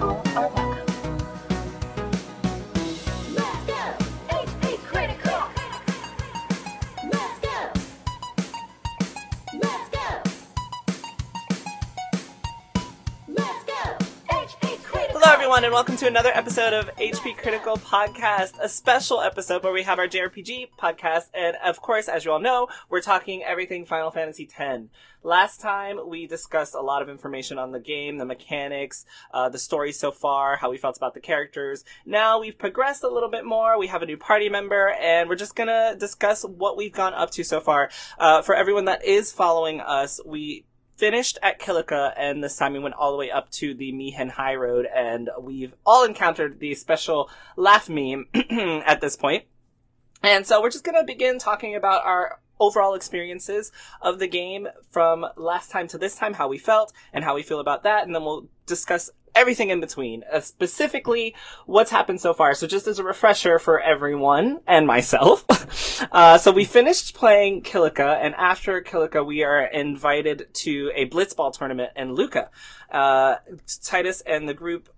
all are welcome. Let's go! HP Critical! Let's go! Let's go! Let's go! HP Critical! Hello everyone and welcome to another episode of HP Critical Podcast, a special episode where we have our JRPG podcast, and of course, as you all know, we're talking everything Final Fantasy X. Last time, we discussed a lot of information on the game, the mechanics, the story so far, how we felt about the characters. Now we've progressed a little bit more, we have a new party member, and we're just gonna discuss what we've gone up to so far. For everyone that is following us, we finished at Kilika, and this time we went all the way up to the Mihen High Road, and we've all encountered the special laugh meme at this point. And so we're just gonna begin talking about our overall experiences of the game from last time to this time, how we felt and how we feel about that, and then we'll discuss everything in between, specifically what's happened so far. So just as a refresher for everyone and myself, so we finished playing Kilika, and after Kilika we are invited to a Blitzball tournament in Luca. Tidus and the group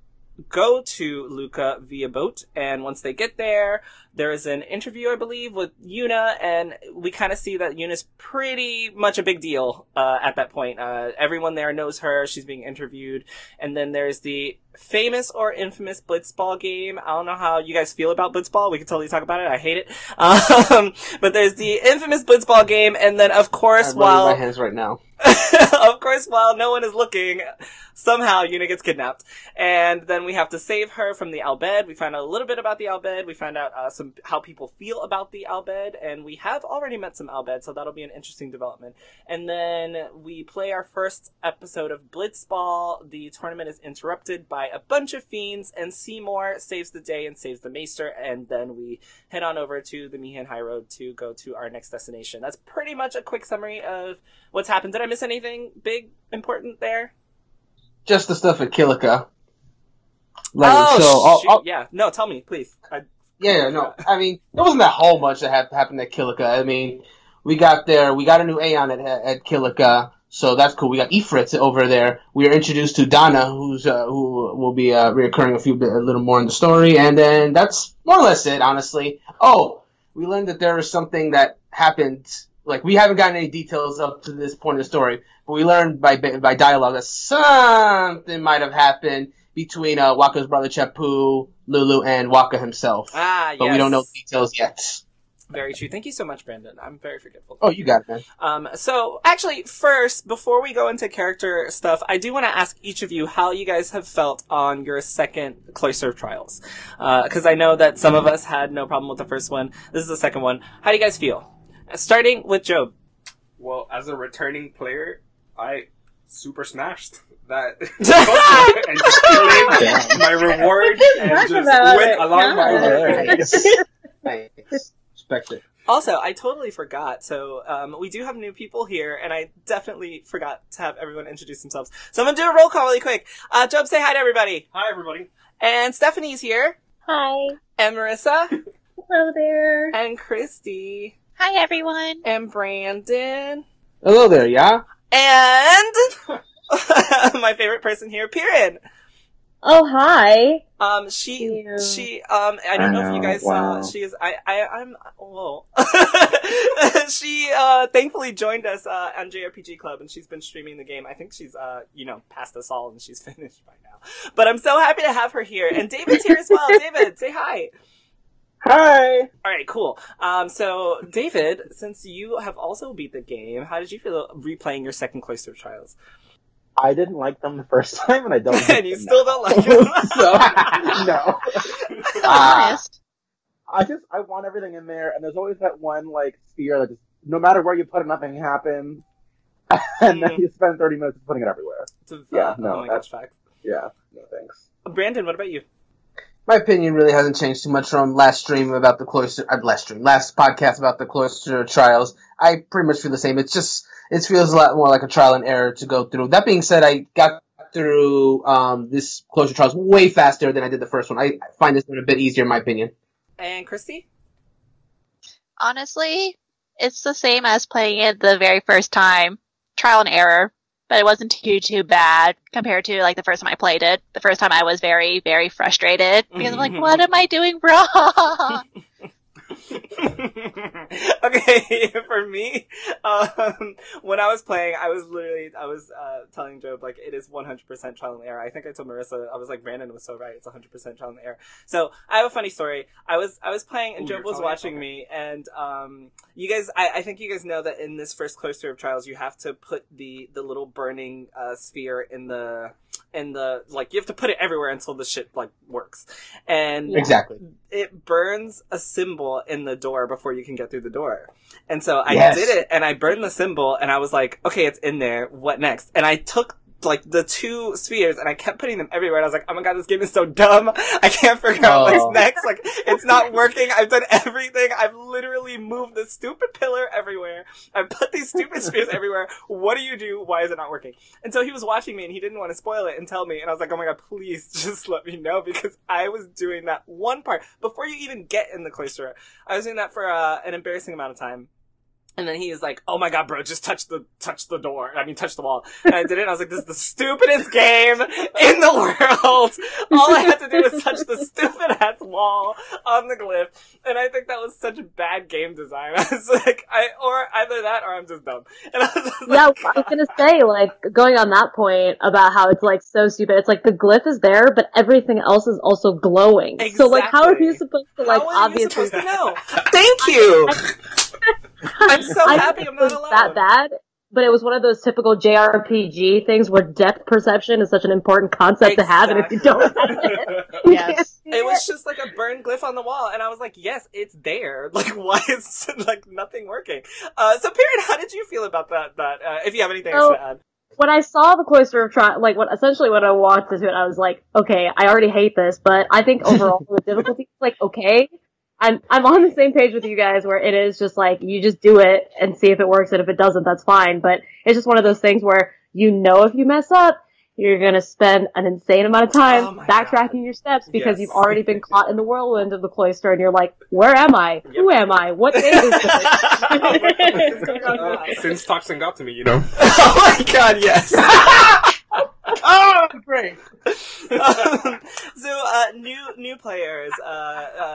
go to Luca via boat, and once they get there, there is an interview, I believe, with Yuna, and we kind of see that Yuna's pretty much a big deal at that point. Everyone there knows her, she's being interviewed, and then there's the famous or infamous Blitzball game. I don't know how you guys feel about Blitzball, we can totally talk about it, I hate it. But there's the infamous Blitzball game, and then of course while... my hands right now. Of course, while no one is looking, somehow Yuna gets kidnapped. And then we have to save her from the Al Bhed. We find out a little bit about the Al Bhed. We find out how people feel about the Al Bhed. And we have already met some Al Bhed, so that'll be an interesting development. And then we play our first episode of Blitzball. The tournament is interrupted by a bunch of fiends, and Seymour saves the day and saves the Maester. And then we head on over to the Mihen High Road to go to our next destination. That's pretty much a quick summary of what's happened. Did I miss anything big, important there? Just the stuff at Kilika. Like, yeah. No, tell me, please. I mean, there wasn't that whole much that happened at Kilika. I mean, we got there. We got a new Aeon at Kilika, so that's cool. We got Ifrit over there. We are introduced to Dona, who will be reoccurring a little more in the story, and then that's more or less it, honestly. Oh, we learned that there was something that happened. Like, we haven't gotten any details up to this point in the story, but we learned by dialogue that something might have happened between Wakka's brother Chappu, Lulu, and Wakka himself. But we don't know the details yet. Very true. Thank you so much, Brandon. I'm very forgetful. Oh, you got it, man. So, actually, first, before we go into character stuff, I do want to ask each of you how you guys have felt on your second Cloister of Trials. Because I know that some of us had no problem with the first one. This is the second one. How do you guys feel? Starting with Job. Well, as a returning player, I super smashed that and just claimed my reward and just went along my way. Nice. Respect it. Also, I totally forgot. So we do have new people here, and I definitely forgot to have everyone introduce themselves. So I'm gonna do a roll call really quick. Job, say hi to everybody. Hi, everybody. And Stephanie's here. Hi. And Marissa. Hello there. And Christy. Hi, everyone. And Brandon. Hello there, yeah. And my favorite person here, Biran. Oh, hi. I don't know if you guys saw, she is, whoa. She, thankfully joined us, on JRPG Club, and she's been streaming the game. I think she's, past us all, and she's finished by now. But I'm so happy to have her here. And David's here as well. David, say hi. Hi! Alright, cool. So, David, since you have also beat the game, how did you feel replaying your second Cloister of Trials? I didn't like them the first time, and I don't like and you still now. Don't like them? So, no. Honest. I want everything in there, and there's always that one, sphere that just, no matter where you put it, nothing happens. And then you spend 30 minutes putting it everywhere. Yeah, no thanks. Brandon, what about you? My opinion really hasn't changed too much from last podcast about the Cloister Trials. I pretty much feel the same. It's just, it feels a lot more like a trial and error to go through. That being said, I got through this Cloister Trials way faster than I did the first one. I find this one a bit easier, in my opinion. And Christy? Honestly, it's the same as playing it the very first time. Trial and error. but it wasn't too bad compared to like the first time I played it. The first time I was very, very frustrated because I'm like, what am I doing wrong? Okay, for me, when I was playing, I was telling Job, like, it is 100% trial and error. I think I told Marissa, I was like, Brandon was so right, it's 100% trial and error. So I have a funny story. I was playing, and Job was watching me, and you guys, I think you guys know that in this first Cloister of Trials, you have to put the little burning sphere in the like, you have to put it everywhere until the shit like works, and exactly it burns a symbol in the door before you can get through the door. And so I did it, and I burned the symbol, and I was like, okay, it's in there, what next? And I took like the two spheres and I kept putting them everywhere, and I was like, oh my god, this game is so dumb, I can't figure out what's next, like it's not working, I've done everything, I've literally moved the stupid pillar everywhere, I've put these stupid spheres everywhere, what do you do, why is it not working? And so he was watching me and he didn't want to spoil it and tell me, and I was like, oh my god, please just let me know, because I was doing that one part before you even get in the cloister. I was doing that for an embarrassing amount of time. And then he was like, oh my god, bro, just touch the door. I mean, touch the wall. And I did it, and I was like, this is the stupidest game in the world. All I had to do was touch the stupid-ass wall on the glyph. And I think that was such bad game design. I was like, or either that or I'm just dumb. And I was just like, I was gonna say, like, going on that point about how it's, like, so stupid. It's like, the glyph is there, but everything else is also glowing. Exactly. So, like, how are you supposed to, like, obviously... How are you supposed to know? Thank you! I'm so happy I'm not alone. That bad, but it was one of those typical JRPG things where depth perception is such an important concept to have, and if you don't have it, it was just like a burn glyph on the wall, and I was like, yes, it's there. Like, why is like nothing working? So, Perrin, how did you feel about that? If you have anything else to add. When I saw the Cloister of Trials, like, when I walked into it, I was like, okay, I already hate this, but I think overall the difficulty is like okay. I'm on the same page with you guys where it is just like, you just do it and see if it works, and if it doesn't, that's fine. But it's just one of those things where you know if you mess up, you're going to spend an insane amount of time backtracking your steps because you've already been caught in the whirlwind of the cloister, and you're like, where am I? Yep. Who am I? What day is this? Sin's toxin got to me, you know. Oh my god, yes! Oh, great! So, new players,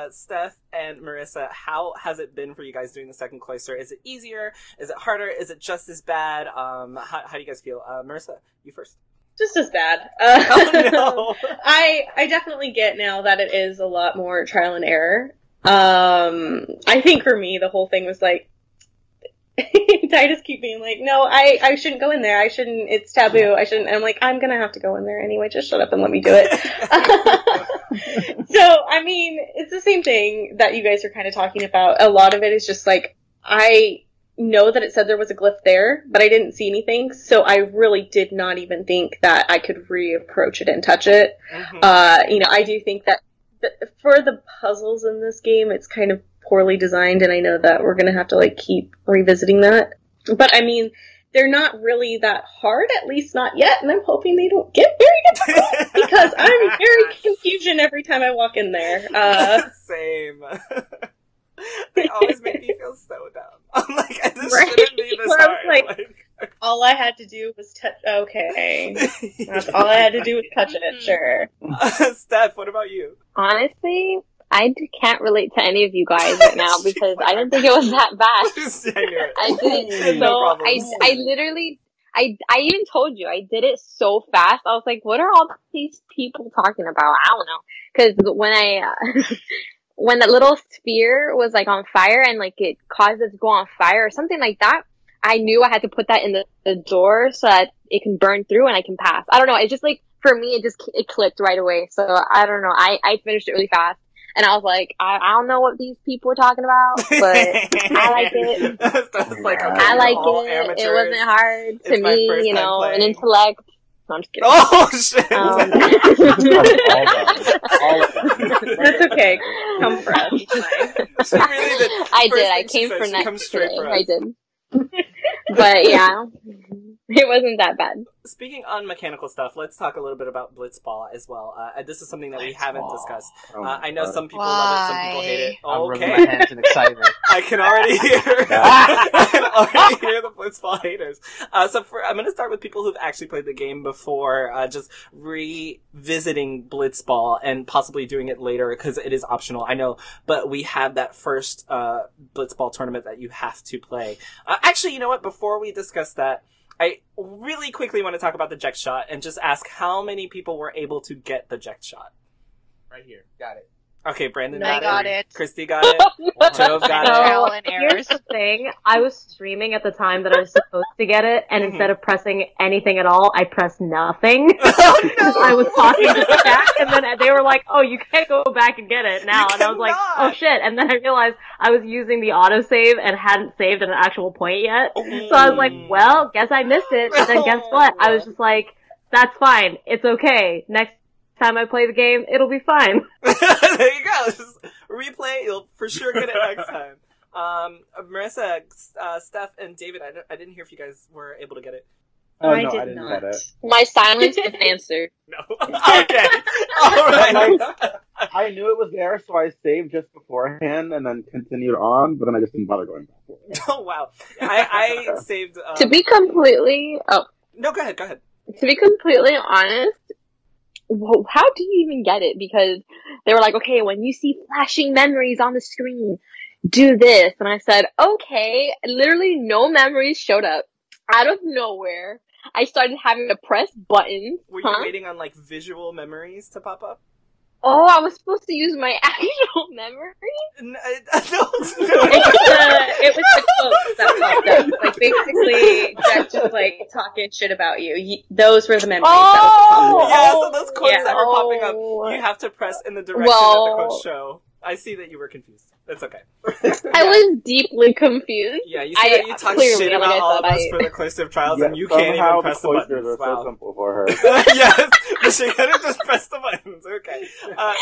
Steph and Marissa, how has it been for you guys doing the second cloister? Is it easier? Is it harder? Is it just as bad? How do you guys feel? Marissa, you first. Just as bad. Oh, no. I definitely get now that it is a lot more trial and error. I think for me, the whole thing was like, Tidus keep being like, no, I shouldn't go in there. I shouldn't. It's taboo. I shouldn't. And I'm like, I'm going to have to go in there anyway. Just shut up and let me do it. So, I mean, it's the same thing that you guys are kind of talking about. A lot of it is just like, I know that it said there was a glyph there, but I didn't see anything. So I really did not even think that I could reapproach it and touch it. Mm-hmm. You know, I do think that for the puzzles in this game, it's kind of poorly designed, and I know that we're going to have to, like, keep revisiting that. But, I mean, they're not really that hard, at least not yet, and I'm hoping they don't get very difficult, because I'm very confusion every time I walk in there. Same. They always make me feel so dumb. I'm like, I just shouldn't be this hard. I was like, all I had to do was touch... Okay. That's all I had to do was touch it, sure. Steph, what about you? Honestly... I can't relate to any of you guys right now because I didn't think it was that bad. I didn't. So I literally, I even told you, I did it so fast. I was like, what are all these people talking about? I don't know. Because when when that little sphere was like on fire and like it caused it to go on fire or something like that, I knew I had to put that in the door so that it can burn through and I can pass. I don't know. It's just like, for me, it clicked right away. So I don't know. I finished it really fast. And I was like, I don't know what these people were talking about, but I like it. Like, okay, I like it. Amateurs. It wasn't hard to me, you know, an intellect. No, I'm just kidding. Oh, shit. That's okay. Come for us. She really did. I did. I came for next. I did. But, yeah. It wasn't that bad. Speaking on mechanical stuff, let's talk a little bit about Blitzball as well. This is something that we haven't discussed. I know some people love it, some people hate it. I'm rubbing my hands in excitement. I can already hear. I can already hear the Blitzball haters. I'm going to start with people who've actually played the game before, just revisiting Blitzball and possibly doing it later because it is optional. I know, but we have that first Blitzball tournament that you have to play. Actually, you know what? Before we discuss that, I really quickly want to talk about the Jecht shot and just ask how many people were able to get the Jecht shot. Right here. Got it. Okay, Brandon got it. Christy got it. Jove got it. Here's the thing. I was streaming at the time that I was supposed to get it, and instead of pressing anything at all, I pressed nothing. Oh, no. I was talking to the chat, and then they were like, oh, you can't go back and get it now. And I was like, oh, shit. And then I realized I was using the autosave and hadn't saved an actual point yet. Ooh. So I was like, well, guess I missed it. But then guess what? I was just like, that's fine. It's okay. Next time I play the game, it'll be fine. There you go. Just replay, you'll for sure get it next time. Marissa, Steph, and David, I didn't hear if you guys were able to get it. Oh, no, I didn't get it. My silence was answered. No. Okay. All right. I knew it was there, so I saved just beforehand and then continued on, but then I just didn't bother going back for it. Oh, wow. I saved... To be completely... Oh. No, go ahead. To be completely honest, how do you even get it? Because they were like, okay, when you see flashing memories on the screen, do this. And I said, okay. Literally no memories showed up. Out of nowhere, I started having to press buttons. Were you waiting on, like, visual memories to pop up? Oh, I was supposed to use my actual memory? No. It was the quotes that popped up. Like, basically, Jecht just, like, talking shit about you. Those were the memories that were popping up. Yeah, so those quotes that were popping up, you have to press in the direction that the quotes show. I see that you were confused. That's okay. I was deeply confused. Yeah, you see that you talk shit about all of us for the Cloister of Trials, and you can't even press the buttons. Wow. So simple for her. Yes, but she couldn't just press the buttons. Okay. I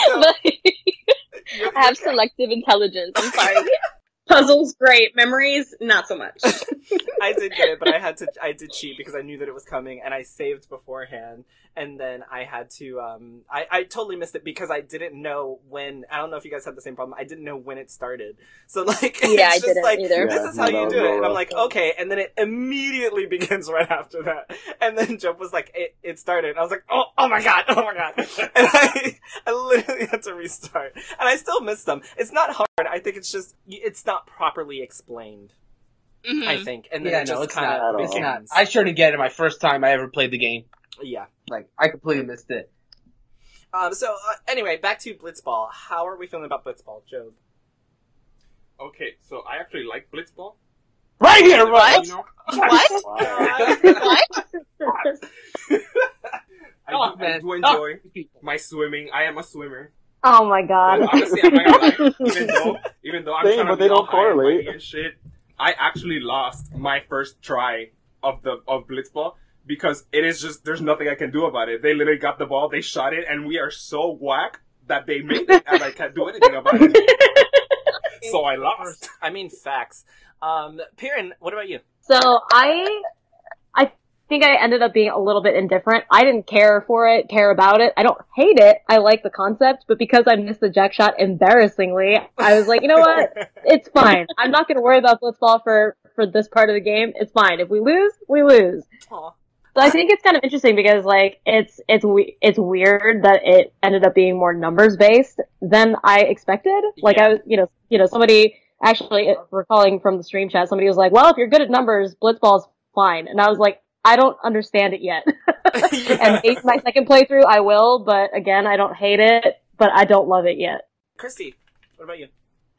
have selective intelligence. I'm sorry. Puzzles, great. Memories, not so much. I did get it, but I did cheat because I knew that it was coming, and I saved beforehand, and then I had to, I totally missed it because I didn't know when, I don't know if you guys had the same problem, I didn't know when it started. So, like, yeah, it's just like, this is how you do it, and I'm like, okay, and then it immediately begins right after that, and then Job was like, it started, and I was like, oh my god, and I literally had to restart, and I still missed them. It's not hard, I think it's just, it's not properly explained. Mm-hmm. I think, and then it's kind of begins. I sure didn't get it my first time I ever played the game. Yeah, like I completely missed it. Anyway, back to Blitzball. How are we feeling about Blitzball, Job? Okay, so I actually like Blitzball. Right here, right? What? What? I do enjoy my swimming. I am a swimmer. Oh my god! But honestly, I'm not gonna lie. Even though I'm trying to be all high and mighty and shit, I actually lost my first try of Blitzball because it is just, there's nothing I can do about it. They literally got the ball, they shot it, and we are so whack that they made it, and I can't do anything about it. So I lost. I mean, facts. Piran, what about you? So I think I ended up being a little bit indifferent. I didn't care about it. I don't hate it. I like the concept, but because I missed the Jecht shot embarrassingly, I was like, you know what? It's fine. I'm not going to worry about Blitzball for this part of the game. It's fine. If we lose, we lose. Aww. So I think it's kind of interesting because, like, it's weird that it ended up being more numbers based than I expected. Yeah. Like I was, you know, somebody actually recalling from the stream chat, somebody was like, "Well, if you're good at numbers, Blitzball's fine," and I was like, I don't understand it yet. And maybe my second playthrough, I will, but again, I don't hate it, but I don't love it yet. Christy, what about you?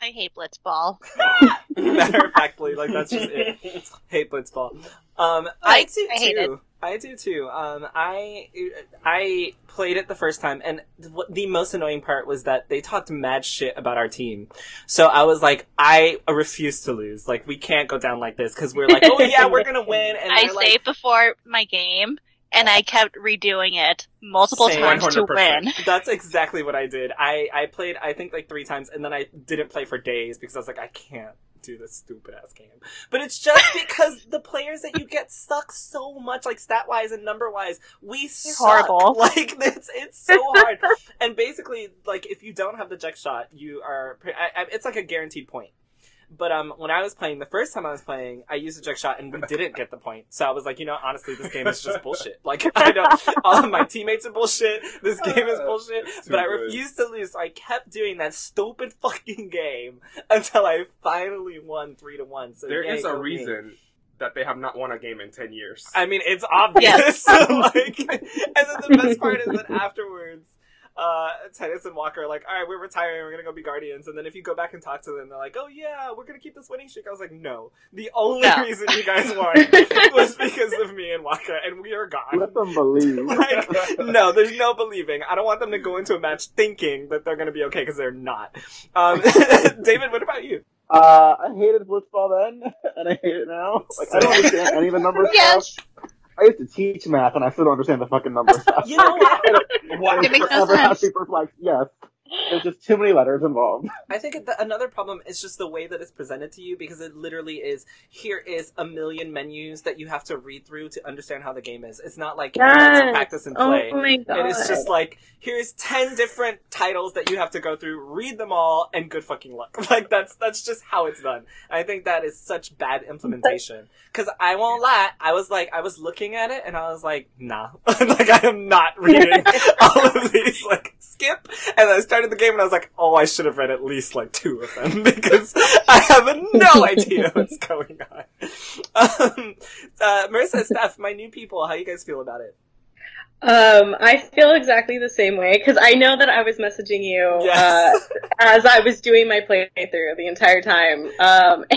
I hate Blitzball. Matter of factly, like, that's just it. Hate Blitzball. I do too. I played it the first time, and the most annoying part was that they talked mad shit about our team. So I was like, I refuse to lose. Like, we can't go down like this because we're like, oh yeah, we're gonna win. And I saved before my game, and I kept redoing it multiple times 100%. To win. That's exactly what I did. I played, I think, like 3 times, and then I didn't play for days because I was like, I can't do this stupid ass game. But it's just because the players that you get suck so much, like stat wise and number wise. We suck. Horrible. Like it's so hard. And basically, like if you don't have the Jecht shot, you are. It's like a guaranteed point. But when I was playing, the first time I was playing, I used a Jecht shot and we didn't get the point. So I was like, you know, honestly, this game is just bullshit. Like, I know all of my teammates are bullshit. This game is bullshit. But I refused to lose. So I kept doing that stupid fucking game until I finally won 3-1. So there is a reason that they have not won a game in 10 years. I mean, it's obvious. Yes. Like, and then the best part is that afterwards, Tidus and Wakka are like, all right, we're retiring, we're gonna go be guardians. And then if you go back and talk to them, they're like, oh yeah, we're gonna keep this winning streak. I was like, no, the only reason you guys won was because of me and Wakka, and we are gone. Let them believe. Like, no, there's no believing. I don't want them to go into a match thinking that they're gonna be okay, because they're not. David, what about you? I hated Blitzball then, and I hate it now. Like, I don't understand any of the numbers. Yes. I used to teach math, and I still don't understand the fucking numbers. You know what? It makes no sense. Yes. There's just too many letters involved. I think another problem is just the way that it's presented to you, because it literally is, here is a million menus that you have to read through to understand how the game is. It's not like you practice and play. Oh my God. It's just like, here's 10 different titles that you have to go through, read them all, and good fucking luck. Like, that's just how it's done. I think that is such bad implementation. Because I won't lie, I was looking at it, and I was like, nah. Like, I am not reading all of these. Like, skip. And then I started the game and I was like, oh, I should have read at least like 2 of them, because I have no idea what's going on. Marissa, Steph, my new people, how you guys feel about it? I feel exactly the same way, because I know that I was messaging you as I was doing my playthrough the entire time, and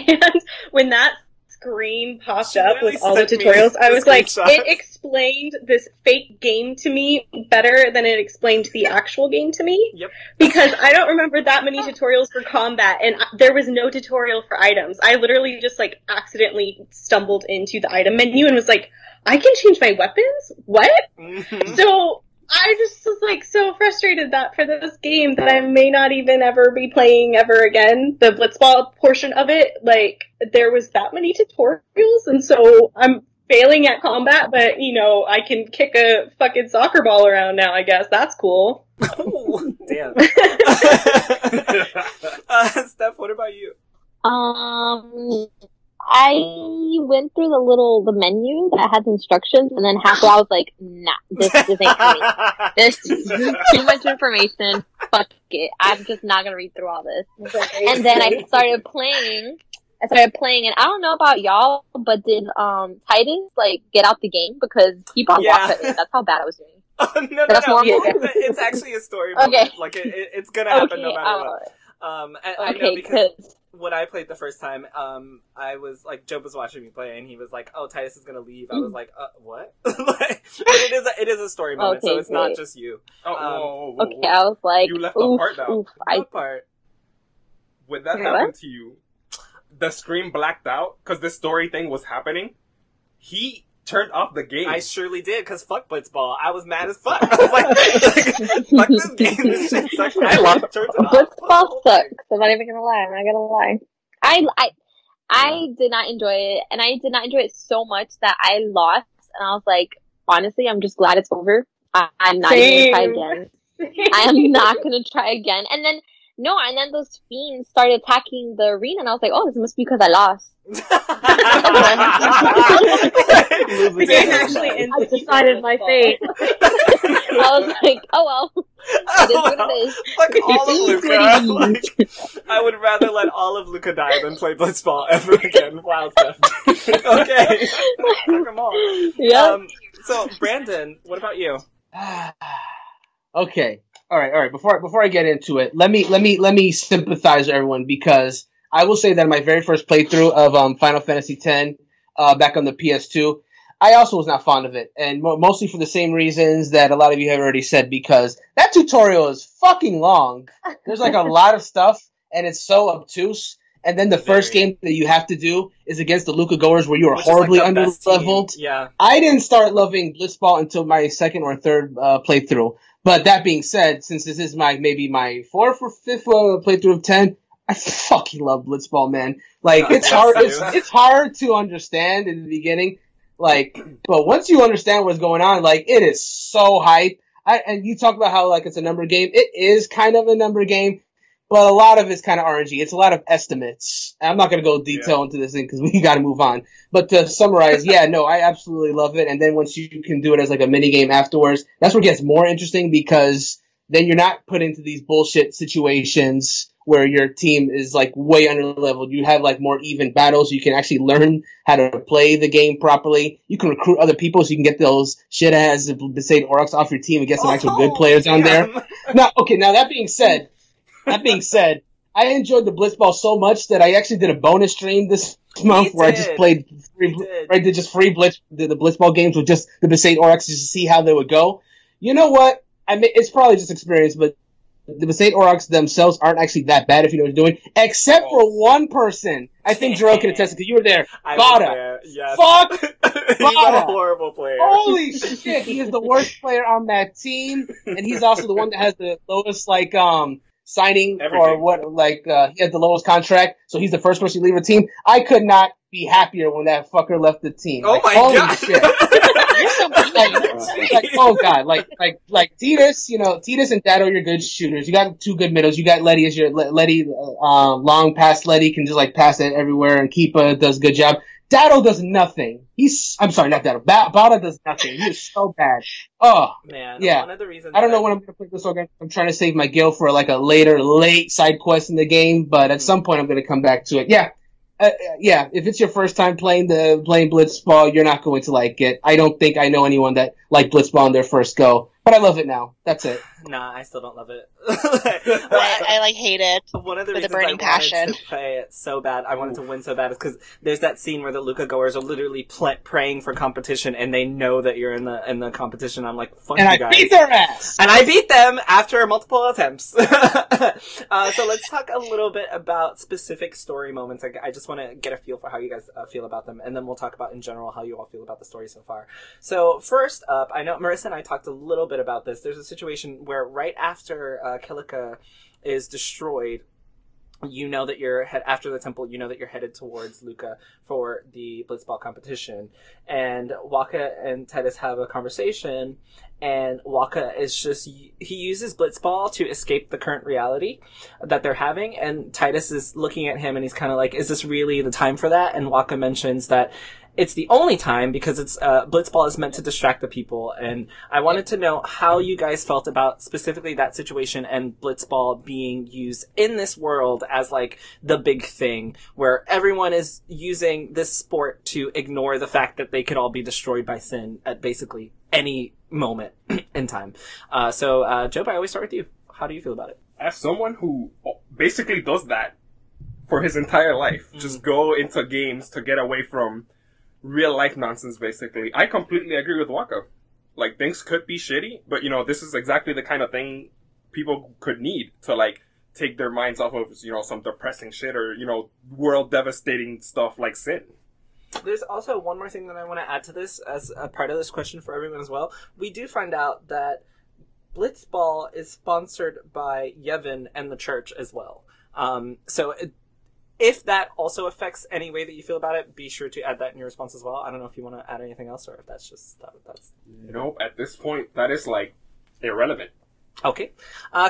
when that screen popped up with all the tutorials, I was like, it explained this fake game to me better than it explained the actual game to me. Yep. Because I don't remember that many tutorials for combat, and there was no tutorial for items. I literally just like accidentally stumbled into the item menu and was like, I can change my weapons? What? Mm-hmm. So I just was like so frustrated that for this game that I may not even ever be playing ever again. The Blitzball portion of it, like, there was that many tutorials, and so I'm failing at combat, but, you know, I can kick a fucking soccer ball around now, I guess. That's cool. Oh, damn. Steph, what about you? I went through the menu that had instructions, and then halfway I was like, nah, this ain't for me. This is too much information. Fuck it. I'm just not gonna read through all this. And then I started playing, and I don't know about y'all, but did Tidus, like, get out the game? Because he bought Wakka in. That's how bad I was doing. No. It's actually a story moment. Okay. Like, it's gonna happen no matter what. I know, because when I played the first time, I was like, Job was watching me play, and he was like, "Oh, Tidus is gonna leave." I was like, "What?" Like, but it is a story moment, so it's great. Not just you. Oh, whoa. I was like, "You left the part out." When that happened to you, the screen blacked out because this story thing was happening. He turned off the game. I surely did, because fuck Blitzball. I was mad as fuck. I was like, fuck this game, this shit sucks. I lost, turned it off. Blitzball sucks. I'm not even gonna lie. I did not enjoy it, and I did not enjoy it so much that I lost, and I was like, honestly, I'm just glad it's over. I'm not even gonna try again. I am not gonna try again. And then those fiends started attacking the arena, and I was like, oh, this must be because I lost. We didn't actually I decided my fate. I was like, oh well. Fuck all of Luca. Like, I would rather let all of Luca die than play Blitzball ever again. Wow, Steph. Okay. Fuck them all. Yeah. So, Brandon, what about you? Okay. All right. Before I get into it, let me sympathize with everyone, because I will say that in my very first playthrough of Final Fantasy X back on the PS2, I also was not fond of it, and mostly for the same reasons that a lot of you have already said, because that tutorial is fucking long. There's like a lot of stuff, and it's so obtuse. And then the first game that you have to do is against the Luca Goers, where you are horribly under-leveled. Yeah. I didn't start loving Blitzball until my second or third playthrough. But that being said, since this is my 4th or 5th playthrough of 10, I fucking love Blitzball, man. Like, it's hard. It's hard to understand in the beginning. Like, but once you understand what's going on, like, it is so hype. And you talk about how, like, it's a number game. It is kind of a number game, but a lot of it's kind of RNG. It's a lot of estimates. I'm not going to go detail into this thing because we got to move on. But to summarize, I absolutely love it. And then once you can do it as, like, a mini game afterwards, that's where it gets more interesting, because then you're not put into these bullshit situations where your team is, like, way under-leveled. You have, like, more even battles. You can actually learn how to play the game properly. You can recruit other people so you can get those shit-ass Besaid Aurochs off your team and get some actual good players on there. Now that being said, I enjoyed the Blitzball so much that I actually did a bonus stream this month where I just played the Blitzball games with just the Besaid Aurochs just to see how they would go. You know what? I mean, it's probably just experience, but the Besaid Aurochs themselves aren't actually that bad if you know what you're doing, except for one person. I think Jarrell can attest because you were there. Bada. Yes. Fuck Bada. He's a horrible player. Holy shit, he is the worst player on that team, and he's also the one that has the lowest, like, signing he had the lowest contract, so he's the first person to leave a team. I could not be happier when that fucker left the team. Oh, like, my holy God. Shit. Like, oh God, like Tidus, you know, Tidus and Datto, you're good shooters. You got two good middles. You got Letty as your Letty, long pass. Letty can just, like, pass it everywhere, and Kipa does a good job. Datto does nothing. Bada does nothing. He is so bad. Oh man, yeah. One of the reasons I don't know when I'm gonna play this again. I'm trying to save my guild for, like, a late side quest in the game, but at some point I'm gonna come back to it. Yeah. If it's your first time playing Blitzball, you're not going to like it. I don't think I know anyone that liked Blitzball on their first go, but I love it now. That's it. Nah, I still don't love it. I like hate it. One of the reasons I wanted to play it so bad, I wanted to win so bad, is because there's that scene where the Luca Goers are literally praying for competition, and they know that you're in the competition. I'm like, fuck you guys. And I beat their ass. And I beat them after multiple attempts. So let's talk a little bit about specific story moments. I just want to get a feel for how you guys feel about them, and then we'll talk about in general how you all feel about the story so far. So first up, I know Marissa and I talked a little bit about this. There's a situation where right after Kilika is destroyed, after the temple, you know that you're headed towards Luca for the Blitzball competition. And Wakka and Tidus have a conversation, and Wakka is just, he uses Blitzball to escape the current reality that they're having, and Tidus is looking at him and he's kind of like, is this really the time for that? And Wakka mentions that it's the only time because it's Blitzball is meant to distract the people. And I wanted to know how you guys felt about specifically that situation and Blitzball being used in this world as, like, the big thing where everyone is using this sport to ignore the fact that they could all be destroyed by Sin at basically any moment in time. So, Job, I always start with you. How do you feel about it? As someone who basically does that for his entire life, just go into games to get away from real life nonsense, basically. I completely agree with Wakka. Like, things could be shitty, but, you know, this is exactly the kind of thing people could need to, like, take their minds off of, you know, some depressing shit or, you know, world devastating stuff like Sin. There's also one more thing that I want to add to this as a part of this question for everyone as well. We do find out that Blitzball is sponsored by Yevon and the church as well. If that also affects any way that you feel about it, be sure to add that in your response as well. I don't know if you want to add anything else or if that's just... Nope, at this point, that is, like, irrelevant. Okay.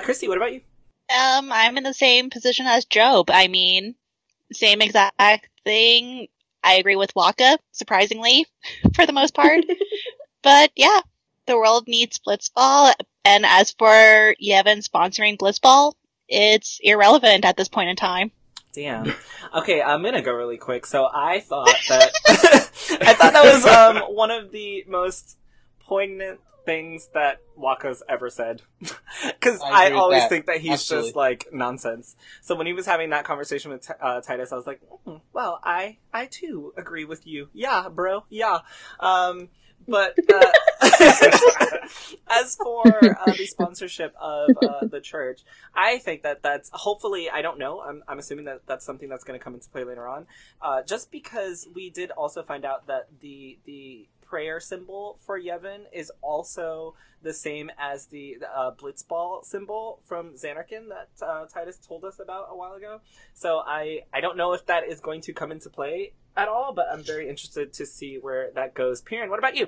Christy, what about you? I'm in the same position as Job. I mean, same exact thing. I agree with Wakka, surprisingly, for the most part. But, yeah, the world needs Blitzball. And as for Yevon sponsoring Blitzball, it's irrelevant at this point in time. Damn. Okay, I'm gonna go really quick. So I thought that was one of the most poignant things that Wakka's ever said. Because I always think that he's absolutely just, like, nonsense. So when he was having that conversation with Tidus, I was like, well, I too agree with you. Yeah, bro. Yeah. But as for the sponsorship of the church, I think that that's hopefully, I don't know, I'm assuming that that's something that's going to come into play later on. Just because we did also find out that the prayer symbol for Yevon is also the same as the Blitzball symbol from Zanarkand that Tidus told us about a while ago. So I don't know if that is going to come into play at all, but I'm very interested to see where that goes. Piran, what about you?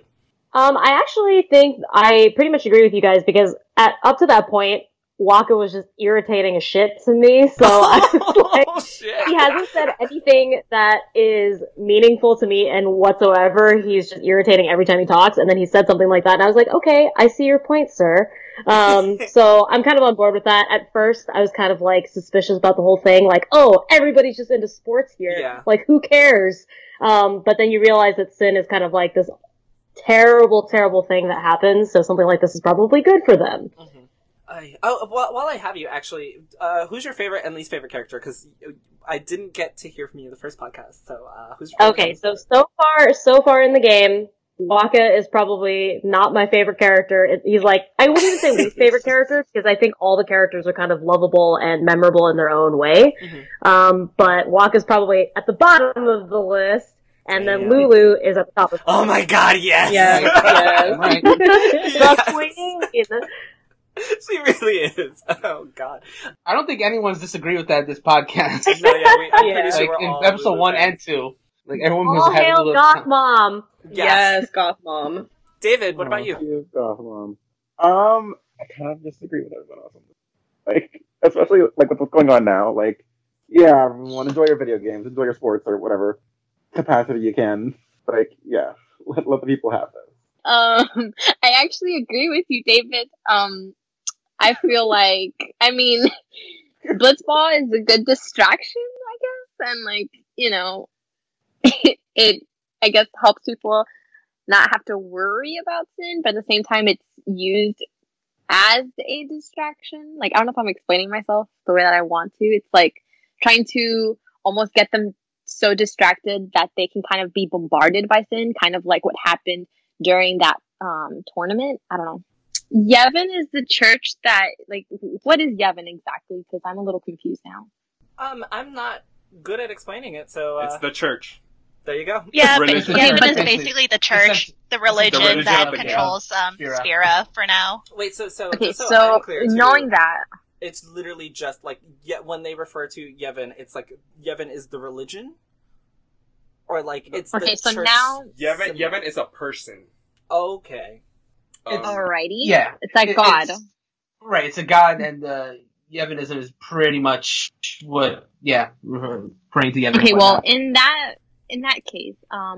I actually think I pretty much agree with you guys, because up to that point, Wakka was just irritating as shit to me, so I was like, shit. He hasn't said anything that is meaningful to me and whatsoever. He's just irritating every time he talks, and then he said something like that, and I was like, okay, I see your point, sir. So I'm kind of on board with that. At first, I was kind of, like, suspicious about the whole thing, like, oh, everybody's just into sports here. Yeah. Like, who cares? But then you realize that Sin is kind of like this terrible, terrible thing that happens, so something like this is probably good for them. Mm-hmm. While I have you, actually, who's your favorite and least favorite character? Because I didn't get to hear from you in the first podcast, so who's your favorite? Okay, so far in the game, Wakka is probably not my favorite character. He's like, I wouldn't even say least favorite character, because I think all the characters are kind of lovable and memorable in their own way. Mm-hmm. But Wakka's probably at the bottom of the list. And then Lulu is at the top of the list. Oh my god, yes! Yes. She really is. Oh, God. I don't think anyone's disagreed with that in this podcast. No, yeah, I'm pretty sure we're all in episode 1 and 2. Like, everyone was having a little... All hail Goth Mom! Yes, Goth Mom. David, what about you? Goth Mom. I kind of disagree with everyone else. Like, especially, like, with what's going on now. Like, yeah, everyone, enjoy your video games, enjoy your sports, or whatever capacity you can. Like, yeah, let the people have this. I actually agree with you, David. I feel like, I mean, Blitzball is a good distraction, I guess, and, like, you know, it I guess, helps people not have to worry about Sin, but at the same time, it's used as a distraction. Like, I don't know if I'm explaining myself the way that I want to. It's, like, trying to almost get them so distracted that they can kind of be bombarded by Sin, kind of like what happened during that tournament. I don't know. Yevon is the church that, like, what is Yevon exactly? Because I'm a little confused now. I'm not good at explaining it, so... It's the church. There you go. Yeah, Yevon is basically the church, the religion that controls Sphera for now. Wait, so I'm clear, knowing that... It's literally just, like, when they refer to Yevon, it's like, Yevon is the religion? Or, like, it's the church... Okay, so now... Yevon is a person. Okay. Alrighty. Yeah. It's like God. Right, it's a God, and Yevonism is pretty much what, praying to Yevon. Okay, well, in that case,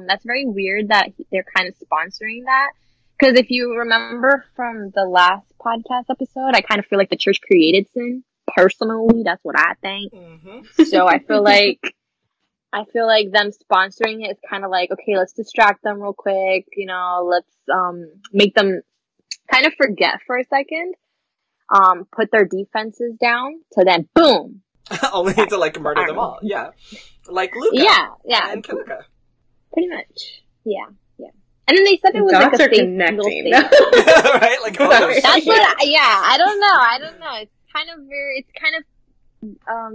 that's very weird that they're kind of sponsoring that, because if you remember from the last podcast episode, I kind of feel like the church created Sin, personally, that's what I think. Mm-hmm. So I feel like them sponsoring it is kind of like, okay, let's distract them real quick, you know, let's make them kind of forget for a second, put their defenses down, so then boom. Only to, like, murder them all, yeah. Like Luca. Yeah. And Kilika. Pretty much, yeah. And then they said it was like a safe little thing. Right? Like, that's what, I don't know. It's kind of very,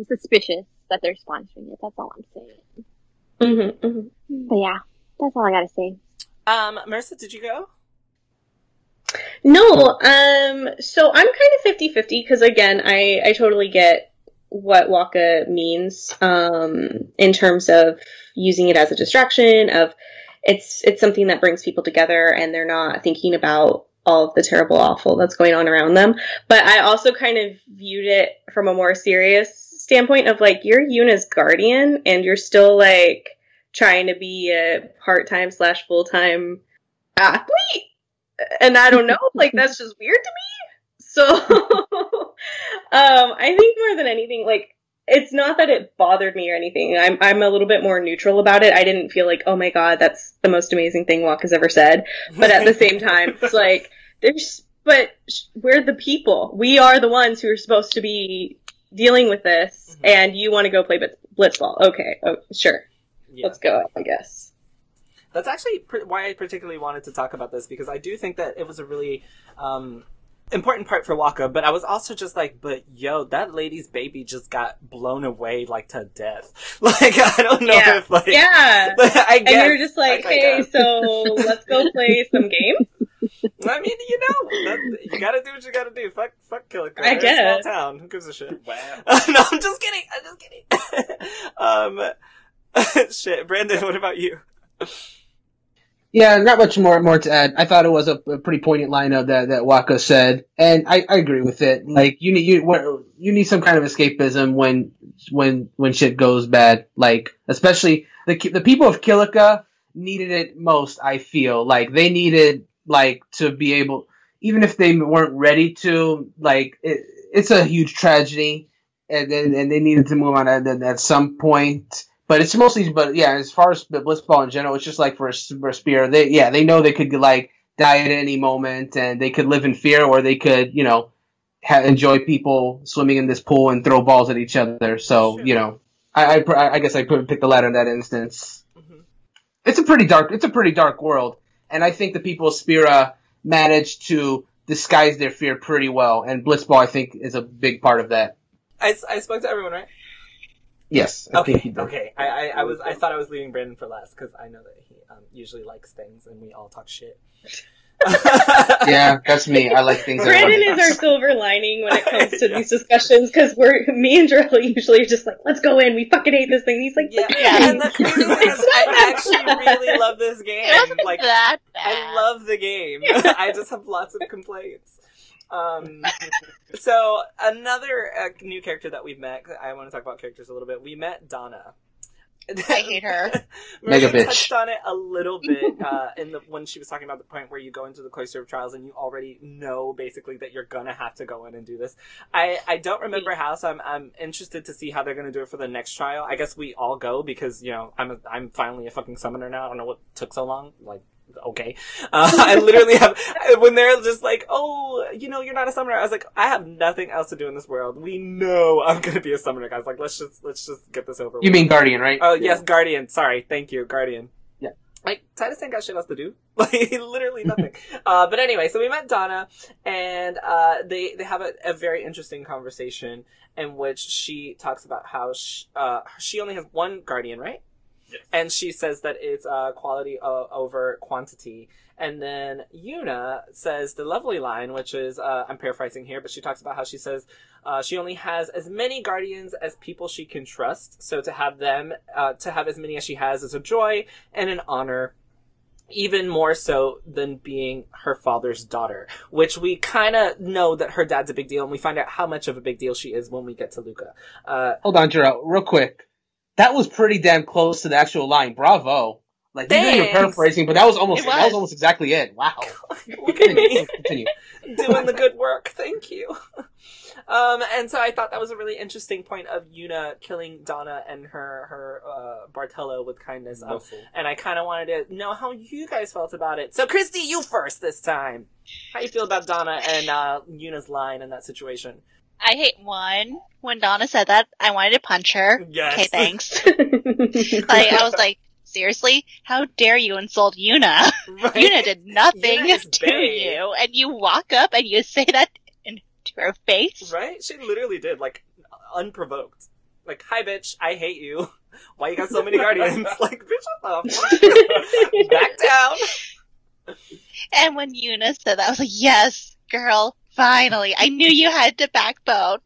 suspicious that they're sponsoring it. That's all I'm saying. Mm-hmm, mm-hmm. But yeah, that's all I gotta say. Marissa, did you go? No, so I'm kind of 50-50, because again, I totally get what Wakka means, in terms of using it as a distraction, of it's something that brings people together, and they're not thinking about all of the terrible awful that's going on around them. But I also kind of viewed it from a more serious standpoint of, like, you're Yuna's guardian, and you're still, like, trying to be a part-time/full-time athlete, and I don't know, like, that's just weird to me. So I think more than anything, like, it's not that it bothered me or anything. I'm a little bit more neutral about it. I didn't feel like, oh my god, that's the most amazing thing Walk has ever said, but at the same time, it's like, we're the people, we are the ones who are supposed to be dealing with this, mm-hmm. and you want to go play Blitzball. Okay, sure. Yeah. Let's go, I guess. That's actually why I particularly wanted to talk about this, because I do think that it was a really important part for Wakka, but I was also just like, but yo, that lady's baby just got blown away, like, to death. Like, I don't know if, like... Yeah, but I guess, and you were just like hey, so let's go play some games? I mean, you know, you gotta do what you gotta do. Fuck Kilika. I guess. They're a small town. Who gives a shit? Wow. No, I'm just kidding. Shit, Brandon, what about you? Yeah, not much more to add. I thought it was a pretty poignant lineup that Wakka said, and I agree with it. Like, you need some kind of escapism when shit goes bad. Like, especially the people of Kilika needed it most. I feel like they needed to be able, even if they weren't ready to. Like, it's a huge tragedy, and they needed to move on at some point. But it's mostly, as far as Blitzball in general, it's just like for Spear, they know they could like die at any moment, and they could live in fear, or they could, you know, enjoy people swimming in this pool and throw balls at each other. So, sure. You know, I guess I could pick the latter in that instance. Mm-hmm. It's a pretty dark world, and I think the people of Spira managed to disguise their fear pretty well, and Blitzball, I think, is a big part of that. I spoke to everyone, right? Yes. Okay. I thought I was leaving Brandon for last because I know that he usually likes things and we all talk shit. Yeah, that's me. I like things. Brandon is our silver lining when it comes to these discussions because me and Jarrell usually are just like, let's go in. We fucking hate this thing. And he's like, yeah. And the thing is, I actually really love this game. It wasn't like that bad. I love the game. I just have lots of complaints. So another new character that we've met, I want to talk about characters a little bit. We met Dona. I hate her. Mega bitch. Touched on it a little bit when she was talking about the point where you go into the Cloister of Trials and you already know basically that you're gonna have to go in and do this. I don't remember how, so I'm interested to see how they're gonna do it for the next trial. I guess we all go because, you know, I'm finally a fucking summoner now. I don't know what took so long. Like, okay. I literally have, when they're just like, oh, you know, you're not a summoner. I was like, I have nothing else to do in this world. We know I'm going to be a summoner, guys. Like, let's just get this over with. You mean Guardian, right? Oh, yeah. Yes, Guardian. Sorry. Thank you, Guardian. Yeah. Like, Tidus ain't got shit else to do. Like, literally nothing. But anyway, so we met Dona, and they have a very interesting conversation in which she talks about how she only has one Guardian, right? And she says that it's quality over quantity. And then Yuna says the lovely line, which is, I'm paraphrasing here, but she talks about how she says she only has as many guardians as people she can trust. So to have them, to have as many as she has is a joy and an honor, even more so than being her father's daughter, which we kind of know that her dad's a big deal. And we find out how much of a big deal she is when we get to Luca. Hold on, Jarrell, real quick. That was pretty damn close to the actual line. Bravo. Like, you know you're paraphrasing, but that was almost exactly it. Wow. Look at me. Continue. Doing the good work. Thank you. And so I thought that was a really interesting point of Yuna killing Dona and her Barthello with kindness. And I kind of wanted to know how you guys felt about it. So, Christy, you first this time. How you feel about Dona and Yuna's line in that situation? I hate one. When Dona said that, I wanted to punch her. Yes. Okay, thanks. Like, I was like, seriously? How dare you insult Yuna? Right? Yuna did nothing to you. And you walk up and you say that into her face? Right? She literally did, like, unprovoked. Like, hi, bitch, I hate you. Why you got so many guardians? Like, bitch, what the fuck? Back down. And when Yuna said that, I was like, yes, girl. Finally, I knew you had the backbone.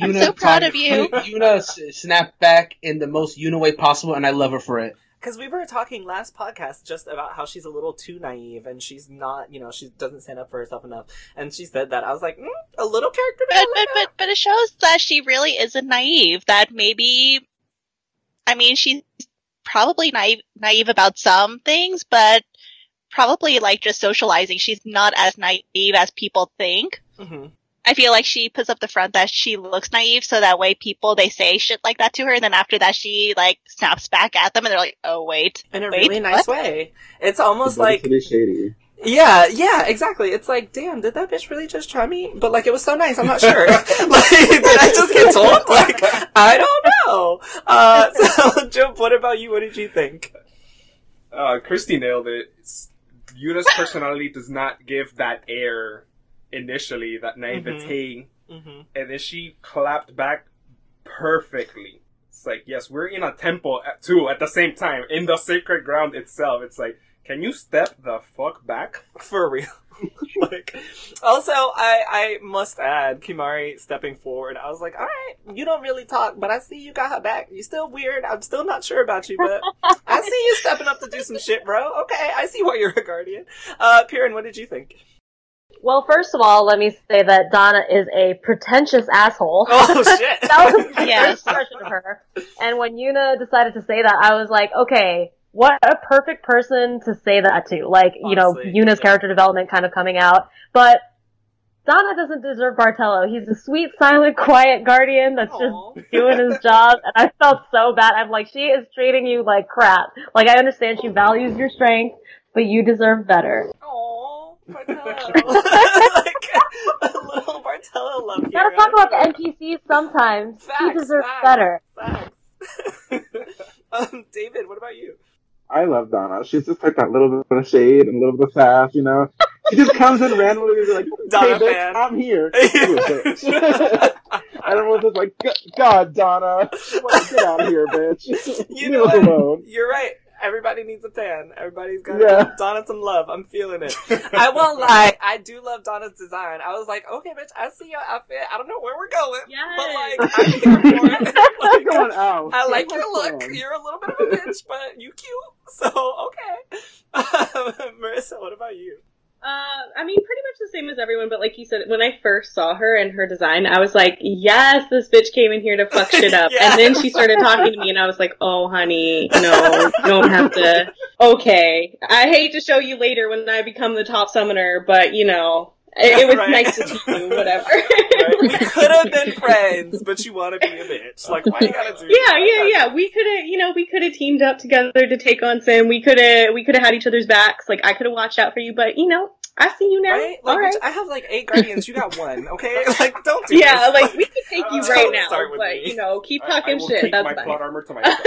I'm so proud of you. Yuna snapped back in the most Yuna way possible, and I love her for it. Because we were talking last podcast just about how she's a little too naive, and she's not, you know, she doesn't stand up for herself enough. And she said that. I was like, a little character development. But it shows that she really isn't naive. That maybe, I mean, she's probably naive about some things, but probably like just socializing, she's not as naive as people think. Mm-hmm. I feel like she puts up the front that she looks naive, so that way people, they say shit like that to her, and then after that she like snaps back at them, and they're like, oh wait, in a really nice way. It's almost like shady. Yeah, exactly. It's like, damn, did that bitch really just try me? But, like, it was so nice, I'm not sure. Like, did I just get told? Like, I don't know. So, Jim, what about you? What did you think? Christy nailed it. Yuna's personality does not give that air initially that naivete, and then she clapped back perfectly. It's like, yes, we're in a temple too at the same time, in the sacred ground itself. It's like, can you step the fuck back? For real. Like, also, I must add, Kimari stepping forward, I was like, alright, you don't really talk, but I see you got her back. You're still weird. I'm still not sure about you, but I see you stepping up to do some shit, bro. Okay, I see why you're a guardian. Piran, what did you think? Well, first of all, let me say that Donna is a pretentious asshole. Oh, shit. That was my first impression of her. And when Yuna decided to say that, I was like, okay, what a perfect person to say that to. Like, honestly, you know, Yuna's character development kind of coming out. But Donna doesn't deserve Barthello. He's a sweet, silent, quiet guardian that's just doing his job. And I felt so bad. I'm like, she is treating you like crap. Like, I understand she values your strength, but you deserve better. Barthello. Like, a little Barthello love you. Gotta talk about the NPCs sometimes. He deserves better. David, what about you? I love Donna. She's just like that little bit of shade and a little bit of sass, you know? She just comes in randomly and is like, hey, bitch, I'm here. I don't know if it's like, God, Donna, get out of here, bitch. You know what? Alone. You're right. Everybody needs a fan. Everybody's got to give Donna some love. I'm feeling it. I won't lie. I do love Donna's design. I was like, okay, bitch, I see your outfit. I don't know where we're going, but like, I'm here for it. Like, I like your look. You're a little bit of a bitch, but you cute. So, okay. Marissa, what about you? I mean, pretty much the same as everyone, but like you said, when I first saw her and her design, I was like, yes, this bitch came in here to fuck shit up. And then she started talking to me, and I was like, oh, honey, no, don't have to. Okay. I hate to show you later when I become the top summoner, but, you know, it was nice to see you, whatever. We could have been friends, but you want to be a bitch. Like, why you gotta do that? Yeah. We could have, we could have teamed up together to take on Sin. We could have had each other's backs. Like, I could have watched out for you, but, I see you now. Right? Like, I have, 8 guardians. You got 1, okay? Like, don't do this. Yeah, like, we can take you right now. Start with me. Keep talking shit. That's fine. I will keep my plot armor to myself.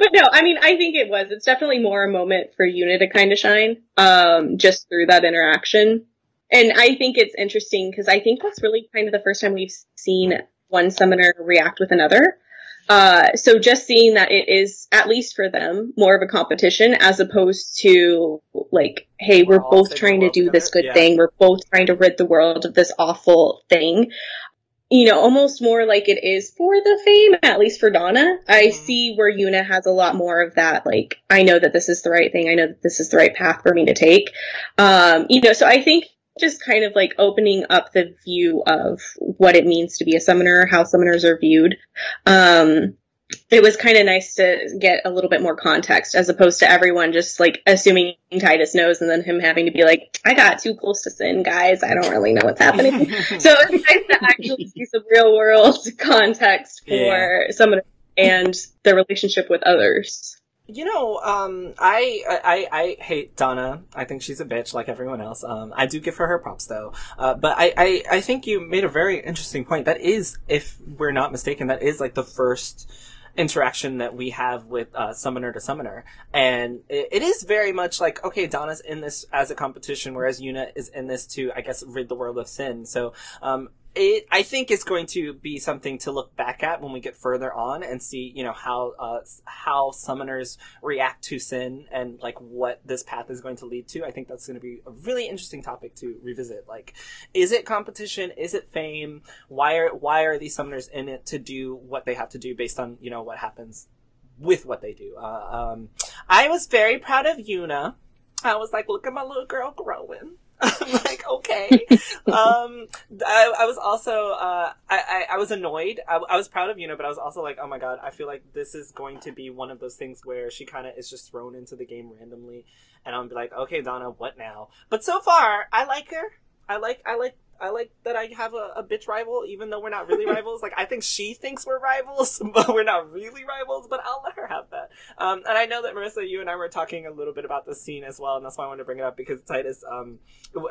But no, I mean, I think it was. It's definitely more a moment for Yuna to kind of shine, just through that interaction. And I think it's interesting because I think that's really kind of the first time we've seen one summoner react with another. So just seeing that it is, at least for them, more of a competition as opposed to, like, hey, we're both trying to do this good thing. We're both trying to rid the world of this awful thing. Almost more like it is for the fame, at least for Donna. I see where Yuna has a lot more of that, like, I know that this is the right thing. I know that this is the right path for me to take. So I think just kind of like opening up the view of what it means to be a summoner, how summoners are viewed. It was kind of nice to get a little bit more context as opposed to everyone just like assuming Tidus knows and then him having to be like, I got too close to Sin, guys. I don't really know what's happening. So it's nice to actually see some real world context for summoners and their relationship with others. I hate Donna. I think she's a bitch like everyone else. I do give her props though. But I think you made a very interesting point. That is, if we're not mistaken, that is like the first interaction that we have with summoner to summoner, and it is very much like, okay, Donna's in this as a competition, whereas Yuna is in this to, I guess, rid the world of Sin. So I think it's going to be something to look back at when we get further on and see, how summoners react to Sin and like what this path is going to lead to. I think that's going to be a really interesting topic to revisit. Like, is it competition? Is it fame? Why are these summoners in it to do what they have to do based on, what happens with what they do? I was very proud of Yuna. I was like, look at my little girl growing. I'm like, okay. I was also, I was annoyed. I was proud of Yuna, but I was also like, oh my God, I feel like this is going to be one of those things where she kind of is just thrown into the game randomly. And I'm like, okay, Donna, what now? But so far, I like her. I like I like that I have a bitch rival, even though we're not really rivals. Like, I think she thinks we're rivals, but we're not really rivals, but I'll let her have that. And I know that, Marissa, you and I were talking a little bit about this scene as well, and that's why I wanted to bring it up, because Tidus,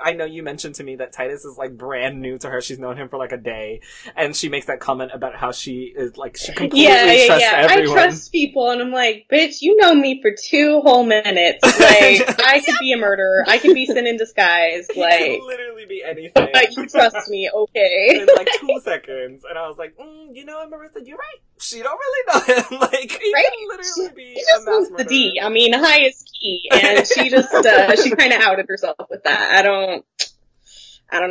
I know you mentioned to me that Tidus is, like, brand new to her. She's known him for, like, a day, and she makes that comment about how she is, like, she completely trusts everyone. I trust people, and I'm like, bitch, you know me for 2 whole minutes. Like, I could be a murderer. I could be Sin in disguise. Like, it could literally be anything. You trust me, okay. In like 2 seconds. And I was like, you know what, Marissa, you're right. She don't really know him. Like, he can literally be she just moves the D. I mean, high is key. And she just, she kind of outed herself with that. I don't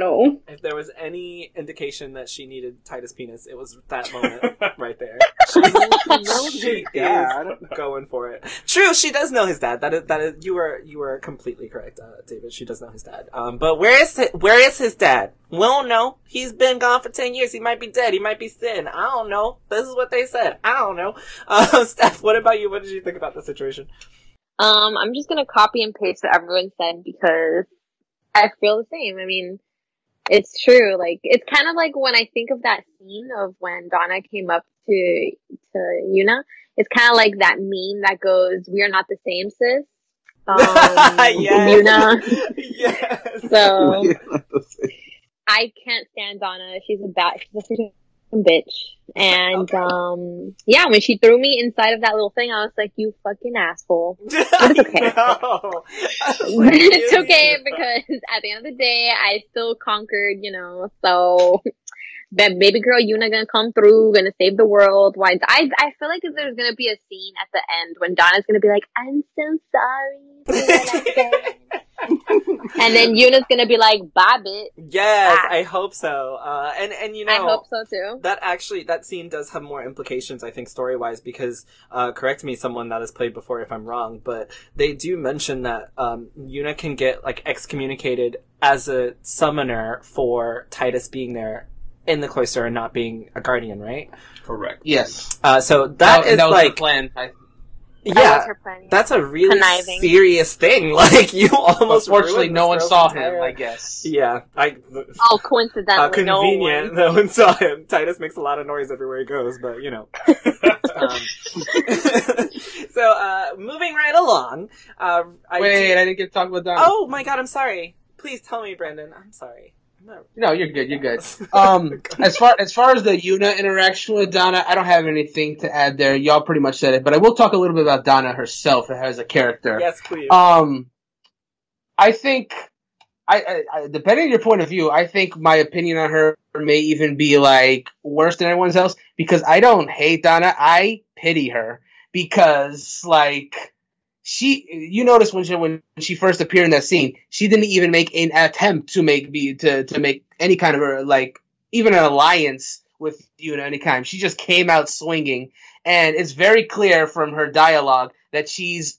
know. If there was any indication that she needed Tidus' penis, it was that moment right there. She is I don't know. Going for it. True, she does know his dad. That is, you were completely correct, David. She does know his dad. But where is his dad? We don't know. He's been gone for 10 years. He might be dead. He might be Sin. I don't know. This is what they said. I don't know. Steph, what about you? What did you think about the situation? I'm just gonna copy and paste what everyone said because I feel the same. I mean, it's true. Like, it's kind of like when I think of that scene of when Donna came up to Yuna, it's kind of like that meme that goes, "We are not the same, sis." Yes. Yuna. Yes. So I can't stand Donna. She's a freaking bitch. And yeah, when she threw me inside of that little thing, I was like, "You fucking asshole." But it's okay. It's okay because at the end of the day, I still conquered, you know. So that baby girl Yuna gonna come through, gonna save the world. Why? I feel like if there's gonna be a scene at the end when Donna's gonna be like, "I'm so sorry for what I and then Yuna's gonna be like, "Bob it." Yes, I hope so. And you know, I hope so too. That scene does have more implications, I think, story wise, because correct me, someone that has played before, if I'm wrong, but they do mention that Yuna can get like excommunicated as a summoner for Tidus being there in the cloister and not being a guardian, right? Correct. Yes. So that was like the plan. Yeah, that's a really serious thing. Like, you almost. Unfortunately, no one saw him, I guess. Yeah. Oh, coincidentally. Convenient. No one saw him. Tidus makes a lot of noise everywhere he goes, but, you know. So, moving right along. Wait, I didn't get to talk about Donna. Oh, my God, I'm sorry. Please tell me, Brandon. I'm sorry. No, you're good. You're good. As far as the Yuna interaction with Donna, I don't have anything to add there. Y'all pretty much said it, but I will talk a little bit about Donna herself as a character. Yes, please. I think, I depending on your point of view, I think my opinion on her may even be like worse than everyone else because I don't hate Donna. I pity her because like. You notice when she first appeared in that scene, she didn't even make an attempt to make any kind of like even an alliance with Yuna any kind. She just came out swinging, and it's very clear from her dialogue that she's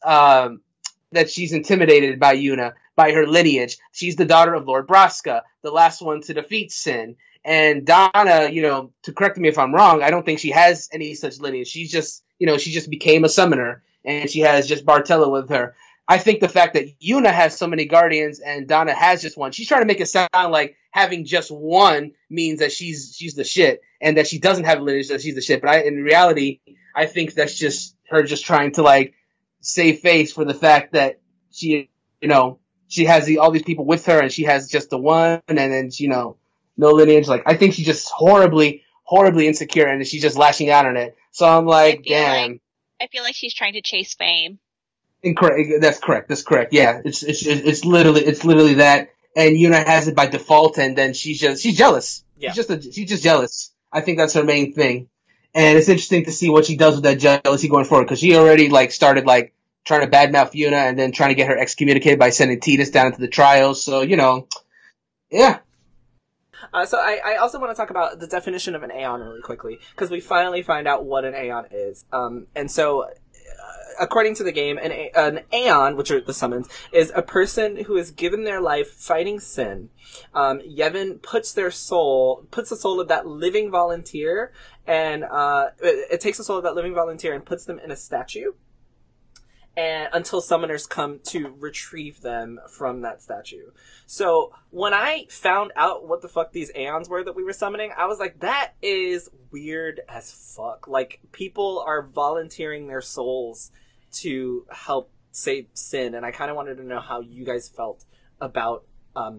intimidated by Yuna by her lineage. She's the daughter of Lord Braska, the last one to defeat Sin, and Donna. You know, to correct me if I'm wrong, I don't think she has any such lineage. She's just she just became a summoner. And she has just Barthello with her. I think the fact that Yuna has so many guardians and Donna has just one, she's trying to make it sound like having just one means that she's the shit and that she doesn't have lineage, that she's the shit. But in reality, I think that's just her just trying to like save face for the fact that she, you know, she has all these people with her and she has just the one and then, you know, no lineage. Like, I think she's just horribly insecure and she's just lashing out on it. So I'm like, damn. I feel like she's trying to chase fame. Incorrect. That's correct. Yeah, it's literally that. And Yuna has it by default, and then she's jealous. Yeah. She's just jealous. I think that's her main thing. And it's interesting to see what she does with that jealousy going forward, because she already like started like trying to badmouth Yuna, and then trying to get her excommunicated by sending Tidus down into the trials. So you know, yeah. So I also want to talk about the definition of an Aeon really quickly, because we finally find out what an Aeon is. And so, according to the game, an Aeon, which are the summons, is a person who is given their life fighting Sin. Yevon puts the soul of that living volunteer, and it takes the soul of that living volunteer and puts them in a statue. and until summoners come to retrieve them from that statue. So when I found out what the fuck these aeons were that we were summoning, I was like, that is weird as fuck. Like, people are volunteering their souls to help save Sin, and I kind of wanted to know how you guys felt about,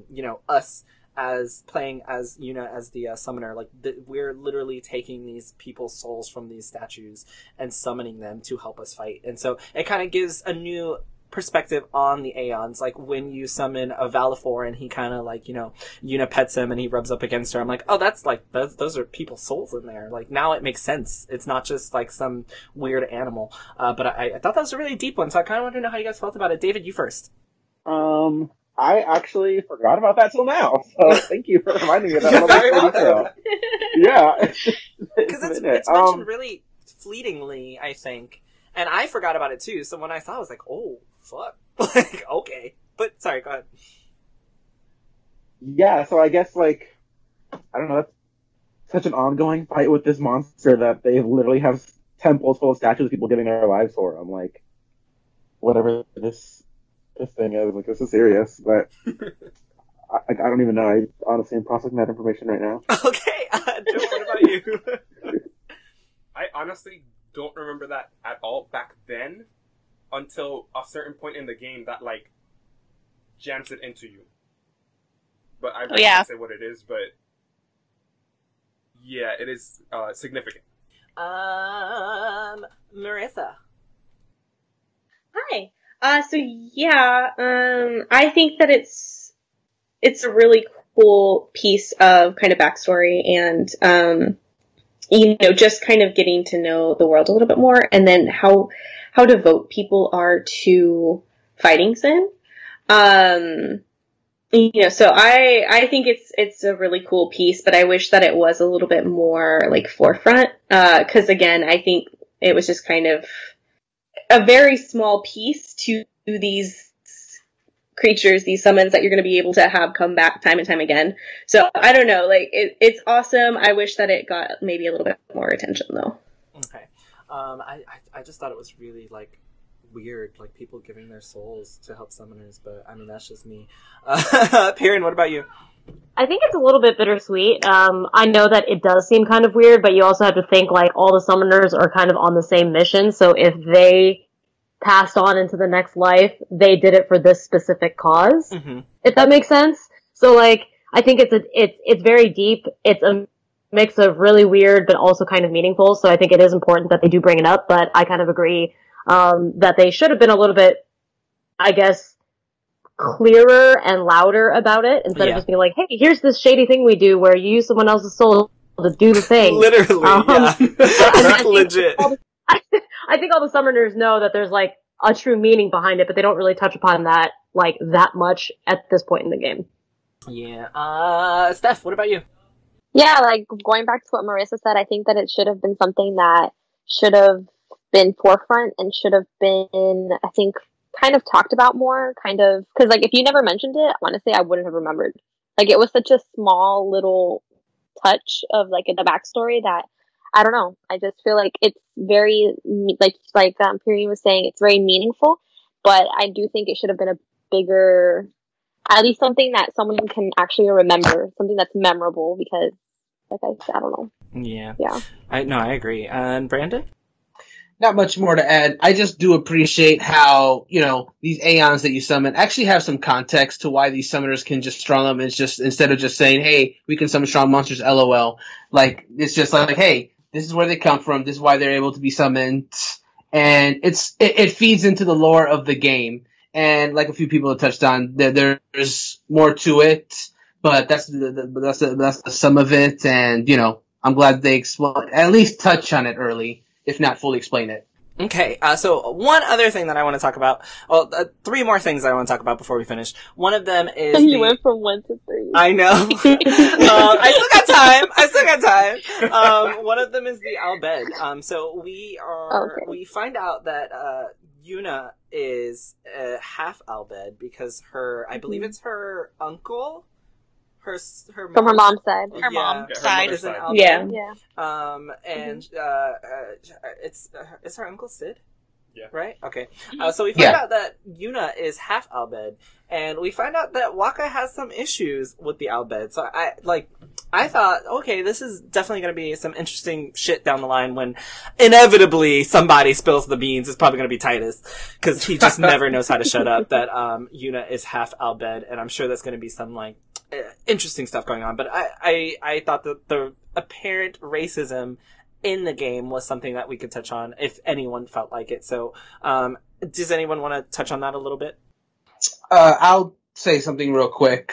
you know, us as playing as Yuna as the summoner. Like, we're literally taking these people's souls from these statues and summoning them to help us fight. And so it kind of gives a new perspective on the aeons. Like, when you summon a Valifor and he kind of, like, you know, Yuna pets him and he rubs up against her, I'm like, oh, that's like, those are people's souls in there. Like, now it makes sense. It's not just like some weird animal. But I thought that was a really deep one, so I kind of wanted to know how you guys felt about it. David, you first. I actually forgot about that till now, so thank you for reminding me of that. Yeah, because it's mentioned really fleetingly, I think, and I forgot about it too. So when I saw it, I was like, "Oh fuck!" Like, okay, but sorry, go ahead. Yeah, so I guess, like, I don't know. That's such an ongoing fight with this monster that they literally have temples full of statues of people giving their lives for. I'm like, whatever this thing is, like, this is serious, but I don't even know. I honestly am processing that information right now. Okay, Joe, what about you? I honestly don't remember that at all back then, until a certain point in the game that, like, jams it into you. But I really can't say what it is, but yeah, it is significant. Marissa. Hi. I think that it's a really cool piece of kind of backstory and, you know, just kind of getting to know the world a little bit more, and then how devout people are to fighting Sin. You know, so I think it's a really cool piece, but I wish that it was a little bit more, like, forefront. 'Cause again, I think it was just kind of a very small piece to these creatures, these summons that you're going to be able to have come back time and time again. So I don't know, like, it's awesome. I wish that it got maybe a little bit more attention, though. Okay. I just thought it was really, like, weird, like, people giving their souls to help summoners, but I mean, that's just me. Perrin, what about you? I think it's a little bit bittersweet. I know that it does seem kind of weird, but you also have to think, like, all the summoners are kind of on the same mission, so if they passed on into the next life, they did it for this specific cause, mm-hmm. if that makes sense. So, like, I think it's very deep. It's a mix of really weird but also kind of meaningful, so I think it is important that they do bring it up, but I kind of agree that they should have been a little bit, I guess, clearer and louder about it, instead of just being like, hey, here's this shady thing we do where you use someone else's soul to do the thing. Literally, That's legit. I think all the summoners know that there's, like, a true meaning behind it, but they don't really touch upon that, like, that much at this point in the game. Yeah. Steph, what about you? Yeah, like, going back to what Marissa said, I think that it should have been something that should have been forefront and should have been, I think, kind of talked about more, kind of, because, like, if you never mentioned it, honestly, I wouldn't have remembered. Like, it was such a small little touch of, like, the backstory that, I don't know, I just feel like it's very, like Perrine was saying, it's very meaningful, but I do think it should have been a bigger, at least something that someone can actually remember, something that's memorable, because, like, I don't know. Yeah. Yeah. I agree. And Brandon? Not much more to add. I just do appreciate how, you know, these aeons that you summon actually have some context to why these summoners can just strong them. It's just, instead of just saying, hey, we can summon strong monsters, LOL. Like, it's just like, hey, this is where they come from. This is why they're able to be summoned. And it feeds into the lore of the game. And like a few people have touched on, there's more to it, but that's the sum of it. And, you know, I'm glad they at least touch on it early, if not fully explain it. Okay, so one other thing that I want to talk about, well, three more things I want to talk about before we finish. One of them is you went from 1 to 3. I know. I still got time. One of them is the Al Bhed. So we find out that Yuna is half Al Bhed because her, I believe it's her uncle, her from her mom's side. Her mom's side is an Al Bhed. Yeah. And it's her uncle Sid. Yeah. Right? Okay. So we find out that Yuna is half Al Bhed, and we find out that Wakka has some issues with the Al Bhed. So I thought, okay, this is definitely going to be some interesting shit down the line when inevitably somebody spills the beans. It's probably going to be Tidus, because he just never knows how to shut up that Yuna is half Al Bhed, and I'm sure that's going to be some like interesting stuff going on. But I thought that the apparent racism in the game was something that we could touch on if anyone felt like it. So does anyone want to touch on that a little bit? I'll say something real quick.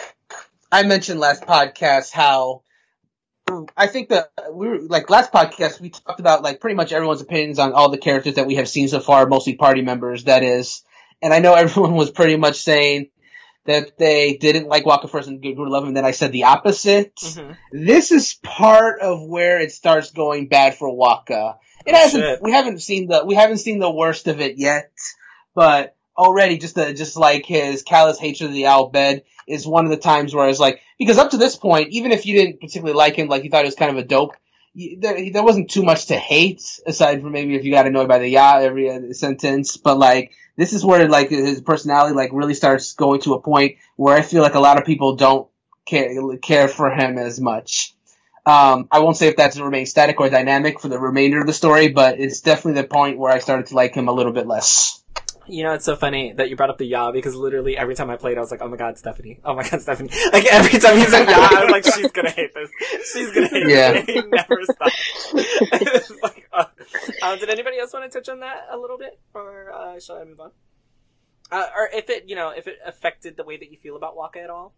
I mentioned last podcast how I think that we were, like, last podcast we talked about like pretty much everyone's opinions on all the characters that we have seen so far, mostly party members, that is. And I know everyone was pretty much saying that they didn't like Wakka first and grew to love him, and then I said the opposite. Mm-hmm. This is part of where it starts going bad for Wakka. We haven't seen the worst of it yet, but already just like his callous hatred of the Al Bhed is one of the times where I was like, because up to this point, even if you didn't particularly like him, like you thought he was kind of a dope, there wasn't too much to hate, aside from maybe if you got annoyed by the every sentence, but like, this is where like his personality like really starts going to a point where I feel like a lot of people don't care for him as much. I won't say if that's remained static or dynamic for the remainder of the story, but it's definitely the point where I started to like him a little bit less. You know, it's so funny that you brought up the "ya" because literally every time I played, I was like, "Oh my god, Stephanie! Oh my god, Stephanie!" Like every time he said "ya," I was like, "She's gonna hate this. She's gonna hate this." He never stopped. Like, did anybody else want to touch on that a little bit, or shall I move on? Or if it, you know, if it affected the way that you feel about Wakka at all,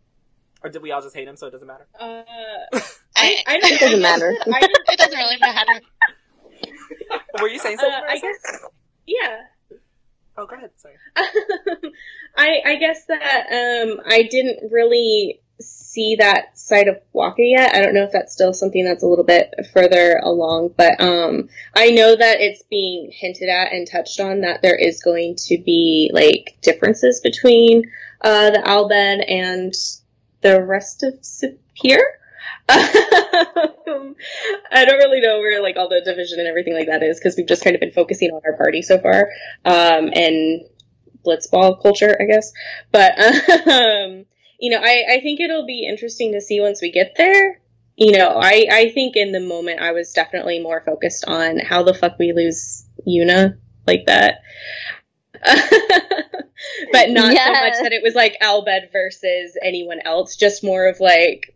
or did we all just hate him so it doesn't matter? I don't think it doesn't matter. It doesn't really matter. Were you saying something? I guess, yeah. Oh, go ahead. Sorry. I guess that I didn't really see that side of Wakka yet. I don't know if that's still something that's a little bit further along, but I know that it's being hinted at and touched on that there is going to be like differences between the Al Bhed and the rest of Sapir. I don't really know where like all the division and everything like that is, because we've just kind of been focusing on our party so far, and Blitzball culture, I guess. But you know, I think it'll be interesting to see once we get there. You know, I think in the moment I was definitely more focused on how the fuck we lose Yuna like that. But not so much that it was like Al Bhed versus anyone else, just more of like,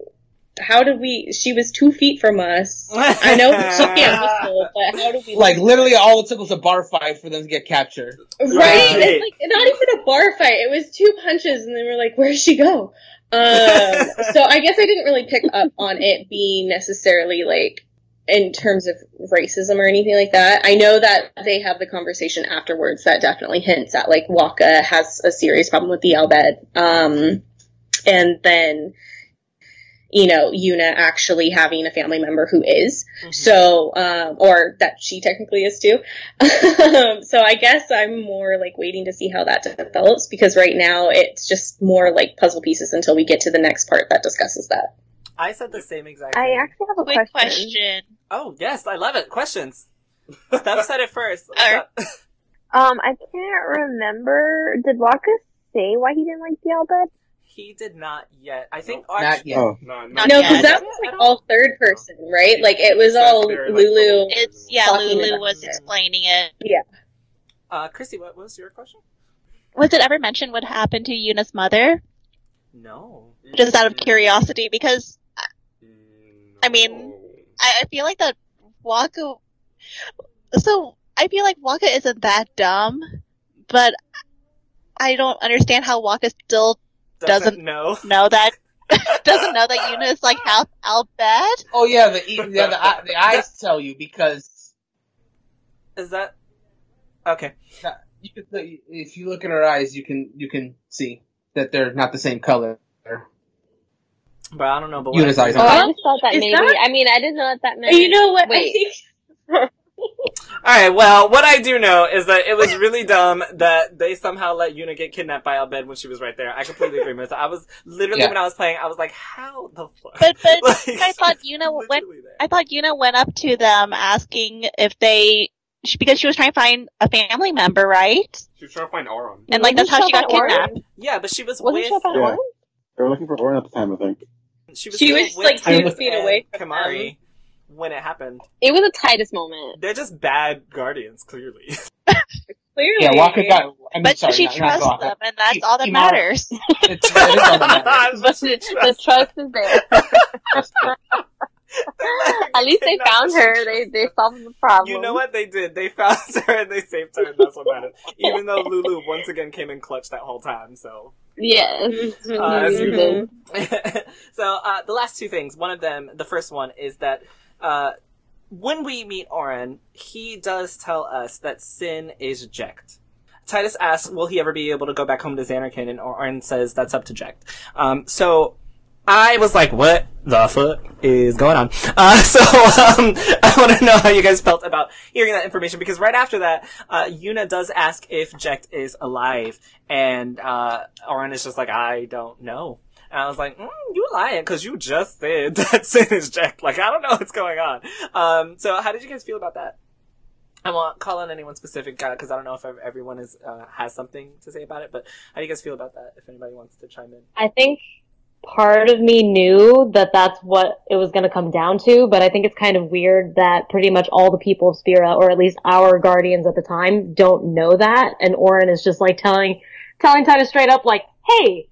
how did we... She was 2 feet from us. I know she can't whistle, but how do we... Like, literally all it took was a bar fight for them to get captured. Right? It's like, not even a bar fight. It was 2 punches, and they were like, where'd she go? So I guess I didn't really pick up on it being necessarily, like, in terms of racism or anything like that. I know that they have the conversation afterwards that definitely hints at, like, Wakka has a serious problem with the Al Bhed. And then... you know, Yuna actually having a family member who is. Mm-hmm. So, or that she technically is too. So I guess I'm more like waiting to see how that develops, because right now it's just more like puzzle pieces until we get to the next part that discusses that. I said the same exact thing. I actually have a question. Oh, yes, I love it. Questions. Steph said it first. Right. I can't remember. Did Wakka say why he didn't like the Al Bhed? He did not yet. I think... No, actually, not yet. No, because that was like all third person, right? Like, it was all Lulu. Lulu was explaining it. Yeah. Chrissy, what was your question? Was it ever mentioned what happened to Yuna's mother? No. Just out of curiosity, because... I mean, I feel like that Wakka... So, I feel like Wakka isn't that dumb, but I don't understand how Wakka still... Doesn't know that Yuna is like half Al Bhed. Oh yeah, the eyes tell you, because is that okay? If you look at her eyes, you can see that they're not the same color. But I don't know. But Yuna's eyes. I just thought that maybe. I mean, I didn't know what that meant. You know what? Wait. Alright, well, what I do know is that it was really dumb that they somehow let Yuna get kidnapped by Al Bhed when she was right there. I completely agree with that. I was literally, when I was playing, I was like, how the fuck? But like, I thought Yuna went up to them asking if they because she was trying to find a family member, right? She was trying to find Auron. And, like, that's how she got kidnapped. Auron? Yeah, but she was with... Auron? They were looking for Auron at the time, I think. She was like, 2 feet away from Kimari when it happened. It was a Tidus moment. They're just bad guardians, clearly. Clearly. Yeah, Wakka got... she trusts them, and that's all that matters. The trust is there. At least they found her. They solved the problem. You know what they did? They found her and they saved her, and that's what mattered. Even though Lulu once again came in clutch that whole time, so... Yes. As usual. So, the last two things. One of them, the first one, is that when we meet Auron, he does tell us that Sin is Jecht. Tidus asks, will he ever be able to go back home to Zanarkand? And Auron says, that's up to Jecht. So... I was like, what the fuck is going on? I want to know how you guys felt about hearing that information, because right after that, Yuna does ask if Jecht is alive, and Auron is just like, I don't know. And I was like, you lying, because you just said that Sin is Jecht. Like, I don't know what's going on. So how did you guys feel about that? I won't call on anyone specific, because I don't know if everyone is has something to say about it, but how do you guys feel about that, if anybody wants to chime in? I think... part of me knew that that's what it was going to come down to, but I think it's kind of weird that pretty much all the people of Spira, or at least our guardians at the time, don't know that, and Auron is just like telling Tidus straight up, like, hey,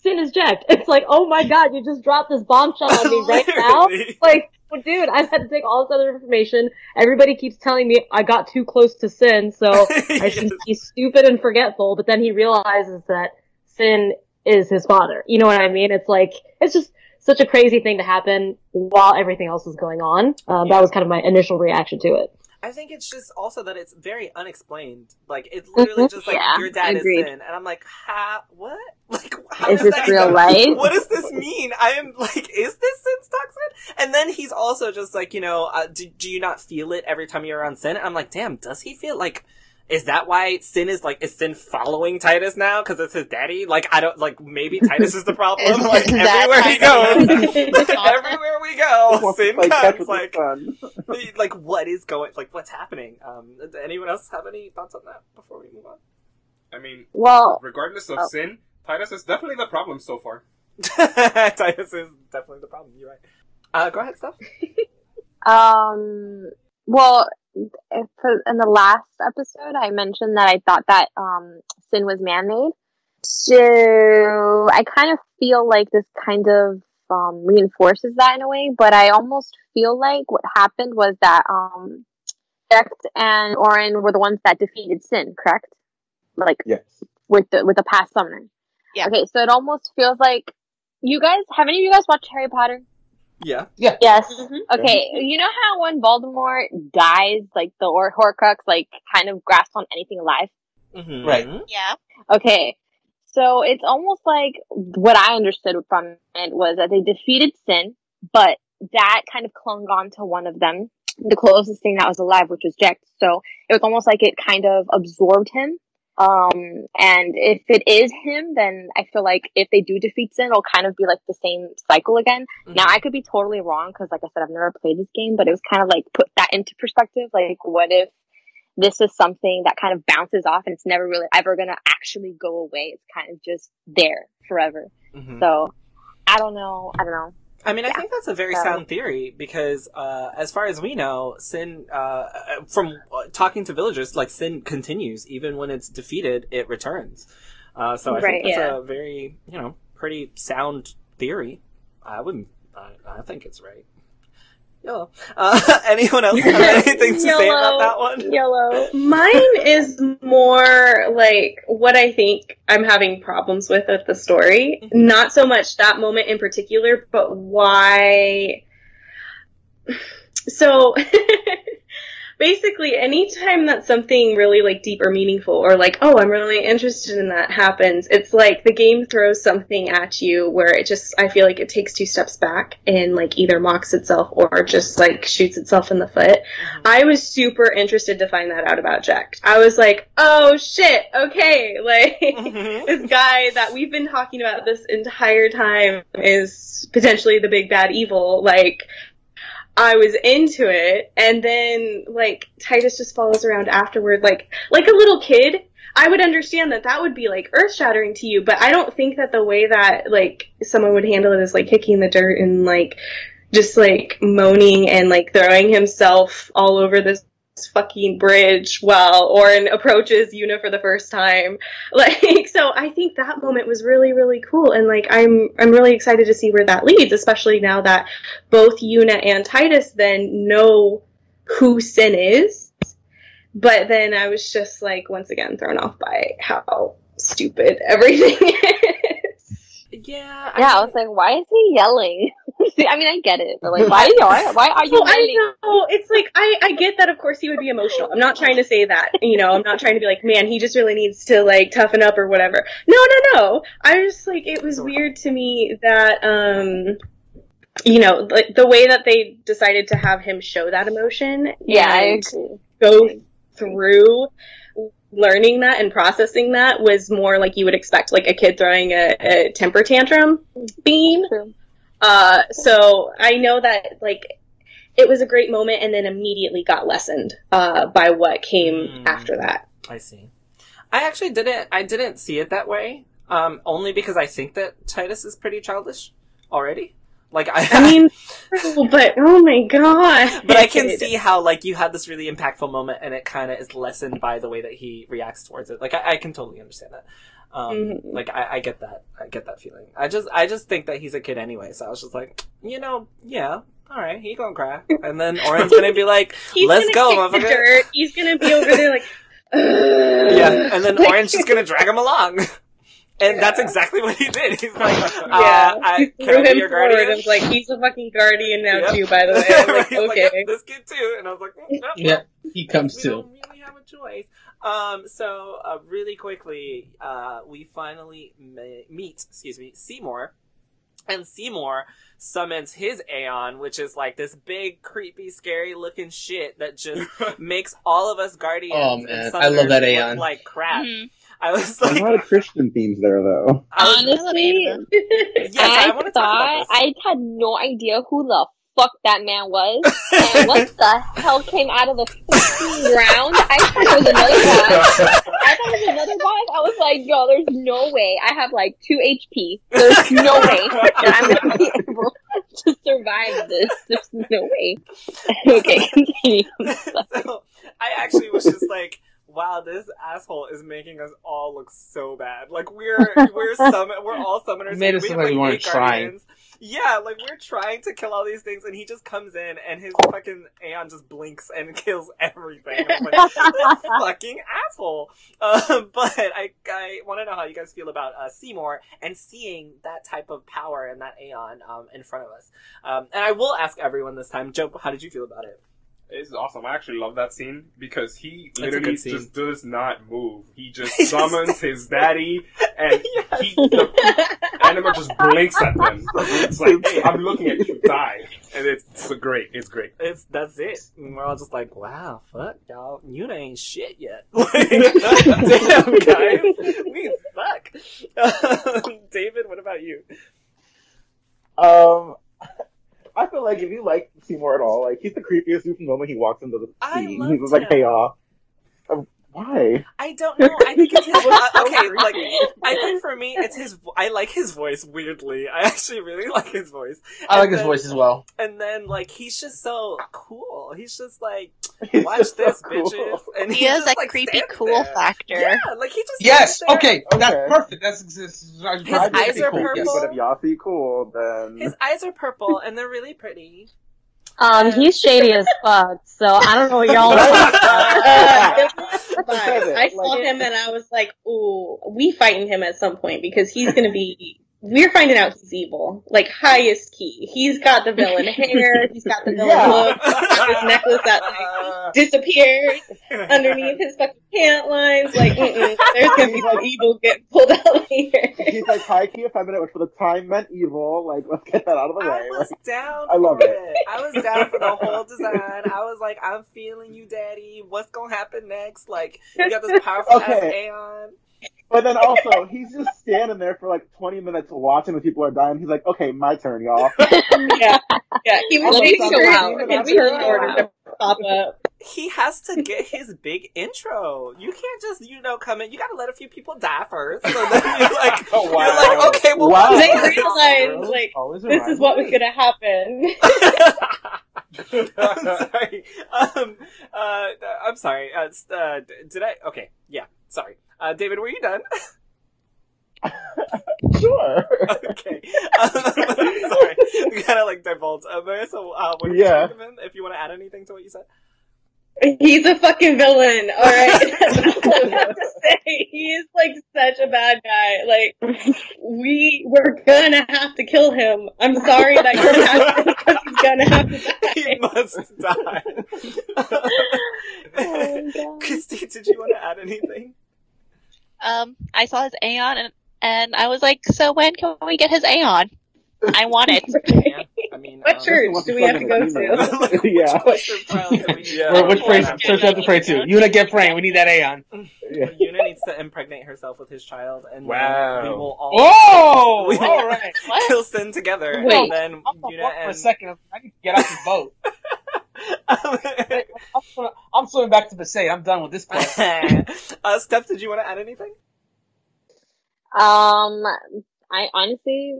Sin is Jecht. It's like, oh my god, you just dropped this bombshell on me right now? Like, well, dude, I've had to take all this other information. Everybody keeps telling me I got too close to Sin, so I should be stupid and forgetful, but then he realizes that Sin is his father. You know what I mean? It's like, it's just such a crazy thing to happen while everything else is going on. Yeah. That was kind of my initial reaction to it. I think it's just also that it's very unexplained. Like, it's literally just like, your dad is Sin. And I'm like, what? Like, how is this real life? What does this mean? I am like, is this Sin's toxin? And then he's also just like, you know, do you not feel it every time you're around Sin? And I'm like, damn, does he feel like... is that why Sin is like, is Sin following Tidus now? Cause it's his daddy? Like, I don't, like, maybe Tidus is the problem. Like, everywhere he goes, everywhere we go, Sin comes, like, what is going, like, what's happening? Does anyone else have any thoughts on that before we move on? I mean, well, regardless of Sin, Tidus is definitely the problem so far. Tidus is definitely the problem, you're right. Go ahead, Steph. Well, in the last episode, I mentioned that I thought that Sin was man-made. So I kind of feel like this kind of reinforces that in a way, but I almost feel like what happened was that Jecht and Auron were the ones that defeated Sin, correct? Like, yes. With the past summoner. Yeah. Okay, so it almost feels like... you guys, have any of you guys watched Harry Potter? Yeah. Yeah. Yes. Mm-hmm. Okay. Yeah. You know how when Voldemort dies, like the Horcrux, like kind of grasps on anything alive. Mm-hmm. Right. Yeah. Okay. So it's almost like what I understood from it was that they defeated Sin, but that kind of clung on to one of them, the closest thing that was alive, which was Jecht. So it was almost like it kind of absorbed him. And if it is him, then I feel like if they do defeat Sin, it'll kind of be like the same cycle again. Mm-hmm. Now, I could be totally wrong, because like I said, I've never played this game, but it was kind of like, put that into perspective, like, what if this is something that kind of bounces off and it's never really ever gonna actually go away? It's kind of just there forever. Mm-hmm. So, I don't know. I mean, yeah. I think that's a very sound theory, because as far as we know, Sin, from talking to villagers, like, Sin continues. Even when it's defeated, it returns. So I think that's a very, you know, pretty sound theory. I think it's right. YOLO. Anyone else have anything to say about that one? YOLO. Mine is more like what I think I'm having problems with the story. Mm-hmm. Not so much that moment in particular, but why... So, basically, anytime that something really, like, deep or meaningful, or like, oh, I'm really interested in that, happens, it's like the game throws something at you where it just, I feel like it takes two steps back and, like, either mocks itself or just, like, shoots itself in the foot. Mm-hmm. I was super interested to find that out about Jecht. I was like, oh, shit, okay, like, mm-hmm. This guy that we've been talking about this entire time is potentially the big bad evil, like... I was into it, and then, like, Tidus just follows around afterward, like a little kid. I would understand that that would be, like, earth-shattering to you, but I don't think that the way that, like, someone would handle it is, like, kicking the dirt and, like, just, like, moaning and, like, throwing himself all over this fucking bridge while Orin approaches Yuna for the first time. Like, so I think that moment was really, really cool, and, like, I'm really excited to see where that leads, especially now that both Yuna and Tidus then know who Sin is. But then I was just, like, once again thrown off by how stupid everything is. Yeah. I was like, why is he yelling? See, I mean, I get it, but, like, why are you yelling? I know. It's like, I get that, of course, he would be emotional. I'm not trying to say that, you know, I'm not trying to be like, man, he just really needs to, like, toughen up or whatever. No. I was just, like, it was weird to me that, you know, like, the way that they decided to have him show that emotion. Yeah, I agree. Go through learning that and processing that was more like you would expect, like, a kid throwing a temper tantrum being. So I know that, like, it was a great moment and then immediately got lessened by what came after that. I see. I actually didn't see it that way, only because I think that Tidus is pretty childish already. Like, I mean, but oh my god! But I can see how, like, you had this really impactful moment, and it kind of is lessened by the way that he reacts towards it. Like, I can totally understand that. Mm-hmm. Like, I get that. I get that feeling. I just think that he's a kid anyway. So I was just like, you know, yeah, all right, he gonna cry, and then Orin's gonna be like, let's go, motherfucker. He's gonna be over there like, yeah, and then Orin's just gonna drag him along. And that's exactly what he did. He's like, can I be your guardian? And like, he's a fucking guardian now, too, by the way. I'm like, okay. Like, yep, this kid, too. And I was like, no. Yeah, he comes, too. We don't really have a choice. So, really quickly, we finally meet Seymour. And Seymour summons his Aeon, which is like this big, creepy, scary-looking shit that just makes all of us guardians. Oh, man. I love that Aeon. Look like crap. Mm-hmm. I was like, a lot of Christian themes there, though. Honestly, I had no idea who the fuck that man was, and what the hell came out of the fucking ground. I thought it was another boss. I was like, yo, there's no way. I have, like, 2 HP. There's no way that I'm going to be able to survive this. There's no way. Okay, continue. So, I actually was just like, wow, this asshole is making us all look so bad. Like, we're all summoners. Made us look like we weren't trying. Yeah, like, we're trying to kill all these things, and he just comes in, and his fucking Aeon just blinks and kills everything. I'm like, this fucking asshole. But I want to know how you guys feel about Seymour and seeing that type of power and that Aeon in front of us. And I will ask everyone this time, Joe, how did you feel about it? It's awesome. I actually love that scene because he literally just does not move. He just summons his daddy, and the animal just blinks at them. It's like, hey, I'm looking at you, die. And it's great. It's great. That's it. And we're all just like, wow, fuck, y'all. Yuna ain't shit yet. Like, damn, guys. We suck. David, what about you? I feel like if you like Seymour at all, like, he's the creepiest dude from the moment he walks into the scene. He's just like, hey, why? I don't know. I think it's his okay, like, I think for me, it's his... I like his voice, weirdly. I actually really like his voice. His voice as well. And then, like, he's just so cool. He's just like, watch this, bitches. And he has that creepy cool factor. Yeah, like, he just... Yes, okay, that's perfect. His eyes are purple. But if y'all see cool, then... His eyes are purple, and they're really pretty. He's shady as fuck, so I don't know what y'all I saw him and I was like, ooh, we fighting him at some point because he's gonna be, we're finding out he's evil. Like, highest key. He's got the villain hair, he's got the villain look, he's got this necklace that, like, disappears underneath his fucking pant lines. Like, there's gonna be some evil getting pulled out later. He's like, high key, a feminine, which for the time meant evil. Like, let's get that out of the way. I love it. I was down for the whole design. I was like, I'm feeling you, daddy. What's gonna happen next? Like, you got this powerful ass Aeon. But then also, he's just standing there for like 20 minutes watching the people are dying. He's like, okay, my turn, y'all. Yeah. He was making sure his turn order to pop up. He has to get his big intro. You can't just, come in. You gotta let a few people die first. So then you're like, oh, wow. You're like, okay, well, wow. They realize, this is what was gonna happen. I'm sorry. Okay, yeah, sorry. David, were you done? Sure. Okay. Sorry. We kind of divulged. If you want to add anything to what you said. He's a fucking villain, alright? That's all I have to say. He is, such a bad guy. We're gonna have to kill him. I'm sorry that you're not because he's gonna have to die. He must die. Oh, my God. Christy, did you want to add anything? I saw his Aeon, and I was like, so when can we get his Aeon? I want it. Yeah, what church do we have to go to? Yeah. Which church do we have to pray to? Yuna, get praying. We need that Aeon. Yeah. Yuna needs to impregnate herself with his child, and then we will all. Oh! We all right. Kill Sin together. Wait, and then Yuna for a second. I need to get off the boat. I'm swimming back to Besaid. I'm done with this part. Steph, did you want to add anything? I honestly.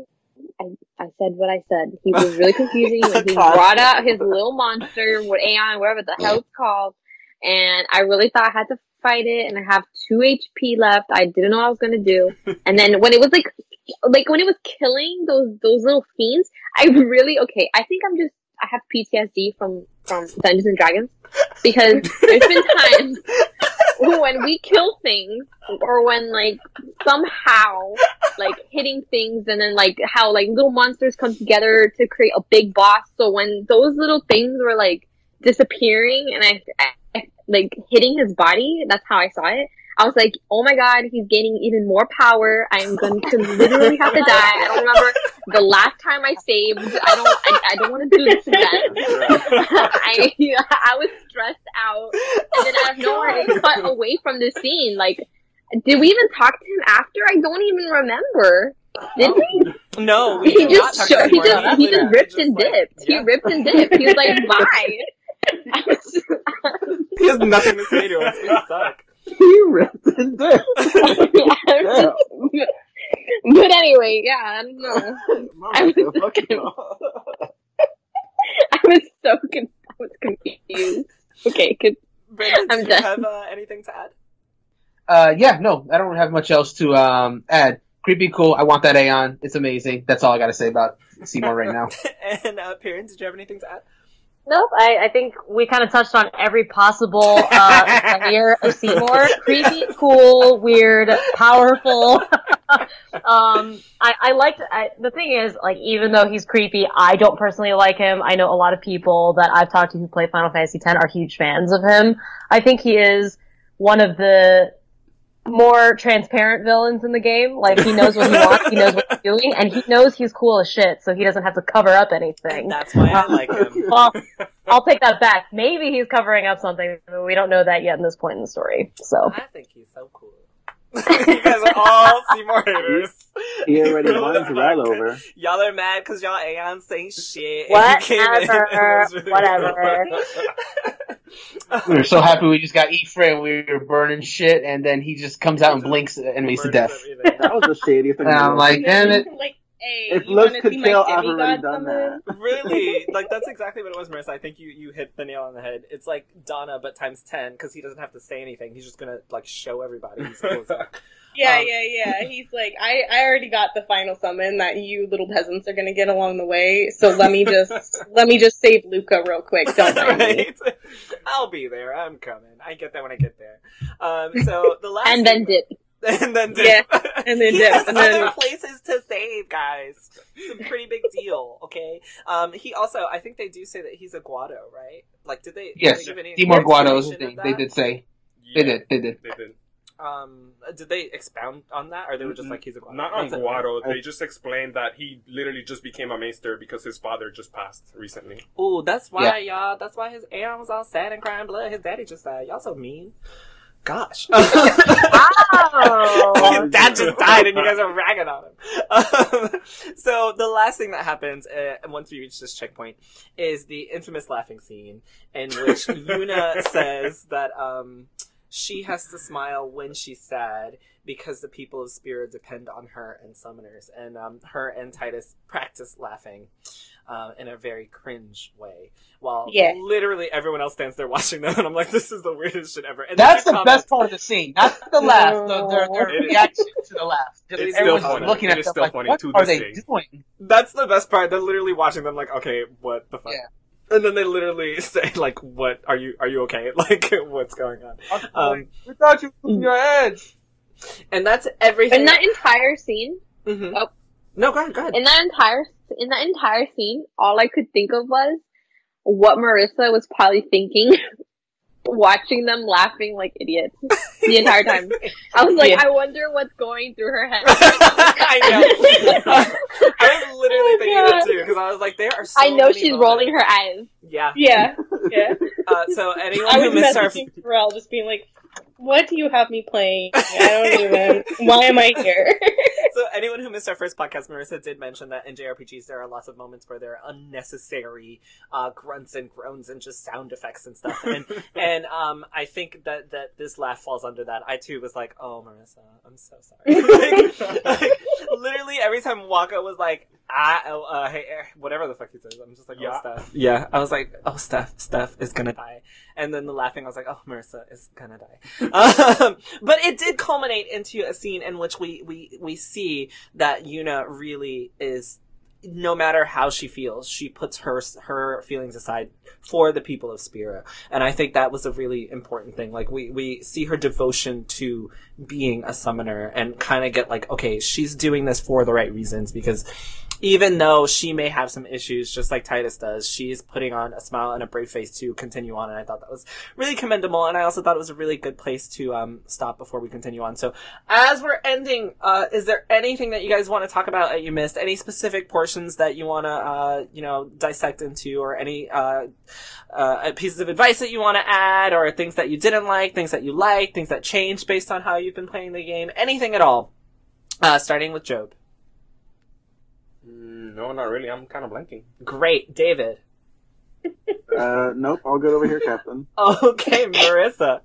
I said what I said. He was really confusing. He brought out his little monster, Aeon, whatever the hell it's called. And I really thought I had to fight it. And I have 2 HP left. I didn't know what I was going to do. And then when it was when it was killing those little fiends, I think I have PTSD from Dungeons and Dragons. Because there's been times when we kill things, or when somehow hitting things, and then how little monsters come together to create a big boss. So when those little things were disappearing, and I hitting his body, that's how I saw it. I was like, oh my God, he's gaining even more power. I'm going to literally have to die. I don't remember the last time I saved. I don't want to do this again. I was stressed out. And then out of nowhere, I cut away from the scene. Did we even talk to him after? I don't even remember. Did we? No, we did not talk to him. He just ripped and dipped. Yeah. He ripped and dipped. He was like, bye. He has nothing to say to us. We suck. He ripped and dipped. But anyway, I don't know. I was confused. Okay, good. Brandon, I'm done. Do you have anything to add? I don't have much else to add. Creepy, cool. I want that Aeon. It's amazing. That's all I gotta say about Seymour right now. And Perrin, did you have anything to add? Nope, I think we kind of touched on every possible layer of Seymour. Creepy, cool, weird, powerful. The thing is, even though he's creepy, I don't personally like him. I know a lot of people that I've talked to who play Final Fantasy X are huge fans of him. I think he is one of the more transparent villains in the game. He knows what he wants, he knows what he's doing, and he knows he's cool as shit, so he doesn't have to cover up anything. And that's why I like him. Well, I'll take that back. Maybe he's covering up something, but we don't know that yet in this point in the story. So I think he's so cool. You guys are all Seymour haters. He already won the ride over. Y'all are mad because y'all Aeon's saying shit. Whatever. We were so happy we just got Ifrit, we were burning shit, and then he just comes out and blinks enemies to death. That was the shadiest thing. And I'm like, damn it. Hey, if looks could fail, I've already done that. Really? That's exactly what it was, Marissa. I think you hit the nail on the head. It's like Donna, but times 10, because he doesn't have to say anything. He's just going to, show everybody. Yeah. He's like, I already got the final summon that you little peasants are going to get along the way, so let me just save Luca real quick. Don't mind me. I'll be there. I'm coming. I get that when I get there. So the last... And then other places to save, guys. It's a pretty big deal, okay? He also, I think they do say that he's a Guado, right? Did they? Yes, Seymour Guado is the thing. They did say. Yeah, they did. Did they expound on that, or they were just he's a Guado? Not on Guado. They just explained that he literally just became a maester because his father just passed recently. Ooh, that's why, y'all. That's why his Aeon was all sad and crying blood. His daddy just died. Y'all so mean. gosh. Wow. Dad just died and you guys are ragging on him. So the last thing that happens once we reach this checkpoint is the infamous laughing scene in which Yuna says that she has to smile when she's sad because the people of Spira depend on her and summoners. And her and Tidus practice laughing in a very cringe way. While literally everyone else stands there watching them. And I'm like, this is the weirdest shit ever. And that's the best part of the scene. Not the laugh. No. Their reaction to the laugh. It's still funny. Looking at it is still like, funny what to are this they thing. Doing? That's the best part. They're literally watching them like, okay, what the fuck? Yeah. And then they literally say, like, what, are you okay? Like, what's going on? We thought you were losing your head! And that's everything. In that entire scene, mm-hmm. Oh. No, go ahead. In that entire scene, all I could think of was what Marissa was probably thinking, watching them laughing like idiots the entire time. I was like, I wonder what's going through her head. I know. I was literally thinking that too, because I was like, there are so I know she's moments. Rolling her eyes. Yeah. Yeah. Yeah. So anyone who missed our... Pharrell just being like, what do you have me playing? I don't even... Why am I here? So anyone who missed our first podcast, Marissa did mention that in JRPGs there are lots of moments where there are unnecessary grunts and groans and just sound effects and stuff. And I think that this laugh falls under that. I too was like, oh, Marissa, I'm so sorry. like, literally every time Wakka was like, hey, whatever the fuck he says, I'm just like, oh, Steph. Yeah, I was like, oh, Steph is gonna die. And then the laughing, I was like, oh, Marissa is gonna die. But it did culminate into a scene in which we see that Yuna really is, no matter how she feels, she puts her feelings aside for the people of Spira. And I think that was a really important thing. Like, we see her devotion to being a summoner and kind of get like, okay, she's doing this for the right reasons, because even though she may have some issues, just like Tidus does, she is putting on a smile and a brave face to continue on, and I thought that was really commendable, and I also thought it was a really good place to stop before we continue on. So, as we're ending, is there anything that you guys want to talk about that you missed? Any specific portions that you want to, dissect into, or any pieces of advice that you want to add, or things that you didn't like, things that you liked, things that changed based on how you've been playing the game? Anything at all? Starting with Job. No, not really. I'm kind of blanking. Great. David? Nope. All good over here, Captain. Okay, Marissa.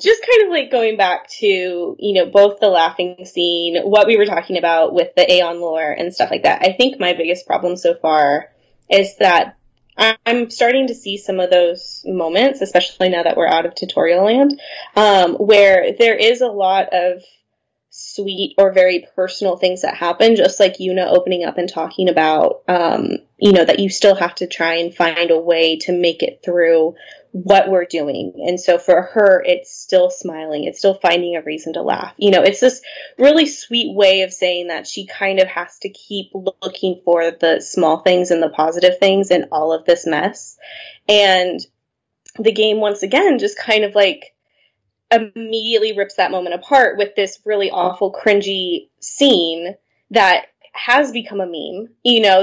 Just kind of like going back to, both the laughing scene, what we were talking about with the Aeon lore and stuff like that. I think my biggest problem so far is that I'm starting to see some of those moments, especially now that we're out of tutorial land, where there is a lot of sweet or very personal things that happen, just like Yuna opening up and talking about, that you still have to try and find a way to make it through what we're doing. And so for her, it's still smiling. It's still finding a reason to laugh. It's this really sweet way of saying that she kind of has to keep looking for the small things and the positive things in all of this mess. And the game, once again, just kind of like immediately rips that moment apart with this really awful, cringy scene that has become a meme,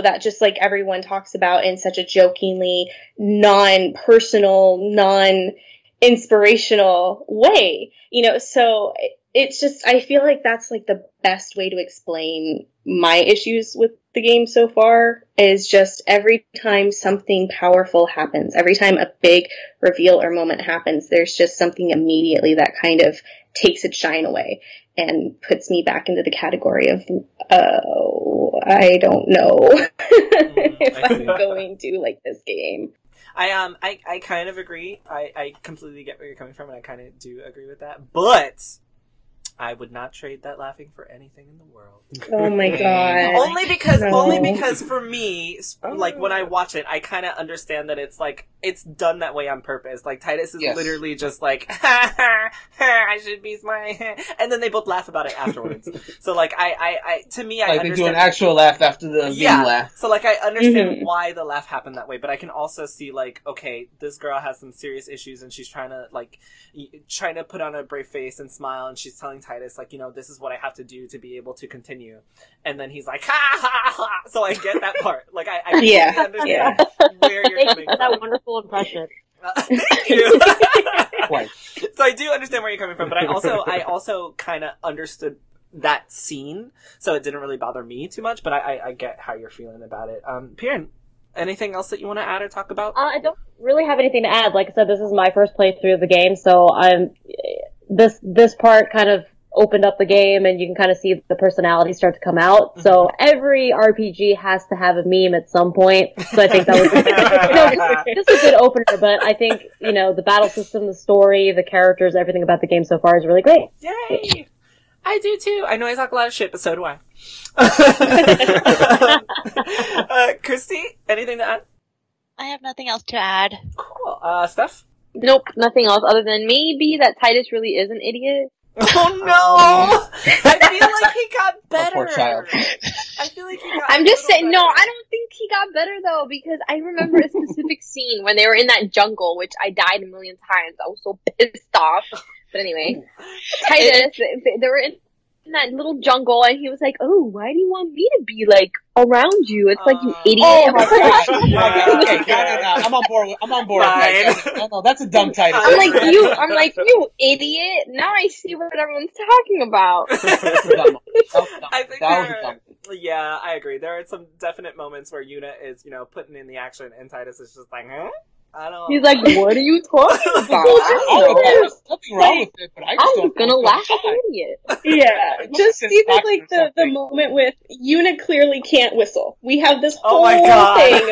that just like everyone talks about in such a jokingly non-personal, non-inspirational way, so it's just, I feel like that's like the best way to explain my issues with the game so far, is just every time something powerful happens, every time a big reveal or moment happens, there's just something immediately that kind of takes its shine away and puts me back into the category of, oh, I don't know if I'm going to like this game. I kind of agree. I completely get where you're coming from, and I kind of do agree with that, but I would not trade that laughing for anything in the world. Oh my god. Only because for me, like, when I watch it, I kind of understand that it's like, it's done that way on purpose. Like, Tidus is literally just like, ha ha ha, I should be smiling. And then they both laugh about it afterwards. So like, I to me, I understand. Like, they do an actual laugh after the meme laugh. So like, I understand why the laugh happened that way, but I can also see like, okay, this girl has some serious issues and she's trying to put on a brave face and smile, and she's telling Tidus, like, this is what I have to do to be able to continue. And then he's like, ha ha ha. So I get that part. Like, I understand where you're coming from. That wonderful impression. Thank you. So I do understand where you're coming from, but I also kind of understood that scene, so it didn't really bother me too much. But I get how you're feeling about it. Piran, anything else that you want to add or talk about? I don't really have anything to add. Like I said, this is my first playthrough of the game, so this part kind of opened up the game, and you can kind of see the personalities start to come out. Mm-hmm. So every RPG has to have a meme at some point. So I think that was just a good opener. But I think, you know, the battle system, the story, the characters, everything about the game so far is really great. Yay! I do too. I know I talk a lot of shit, but so do I. Christy, anything to add? I have nothing else to add. Cool. Steph? Nope, nothing else other than maybe that Tidus really is an idiot. Oh no! I feel like he got better. Oh, poor child. I feel like he got better. I'm just saying, better. No, I don't think he got better though, because I remember a specific scene when they were in that jungle, which I died a million times. I was so pissed off. But anyway, Tidus, they were in that little jungle, and he was like, "Oh, why do you want me to be like around you? It's like you idiot." Oh my gosh! Yeah, okay, no, I'm on board. With that. No, that's a dumb Tidus. I'm like you, idiot. Now I see what everyone's talking about. That was dumb. Yeah, I agree. There are some definite moments where Yuna is, you know, putting in the action, and Tidus is just like, "Huh." He's like, what are you talking about? There's nothing wrong with it, but I just don't gonna laugh at an idiot. Yeah, just even like the moment with Yuna clearly can't whistle. We have this whole thing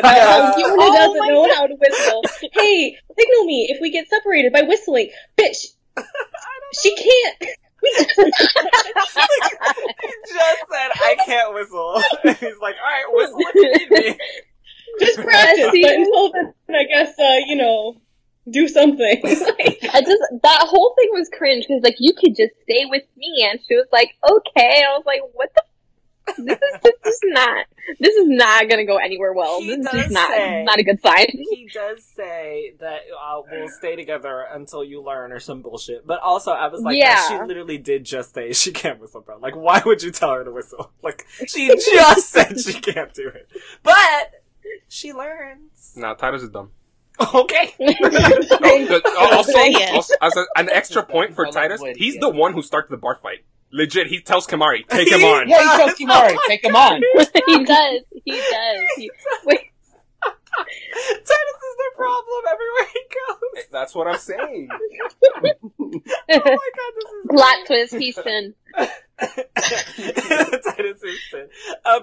about how Yuna doesn't know how to whistle. Hey, signal me if we get separated by whistling, bitch. She can't. He just said I can't whistle, and he's like, all right, whistle if you need me. Just practice, but until then, I guess, you know, do something. That whole thing was cringe, because, like, you could just stay with me, and she was like, okay, and I was like, what the This is not gonna go anywhere well. This is not a good sign. He does say that we'll stay together until you learn or some bullshit. But also, I was like, she literally did just say she can't whistle, bro. Like, why would you tell her to whistle? Like, she just said she can't do it. But she learns. Nah, Tidus is dumb. Okay. Also, an extra point for Tidus, he's the one who starts the bar fight. Legit, he tells Kimari, take him on. Yeah, he tells Kimari, take him on. He does. Wait. Tidus is the problem everywhere he goes. That's what I'm saying. Oh my god, this is plot twist, he's Sin. Tidus is Sin.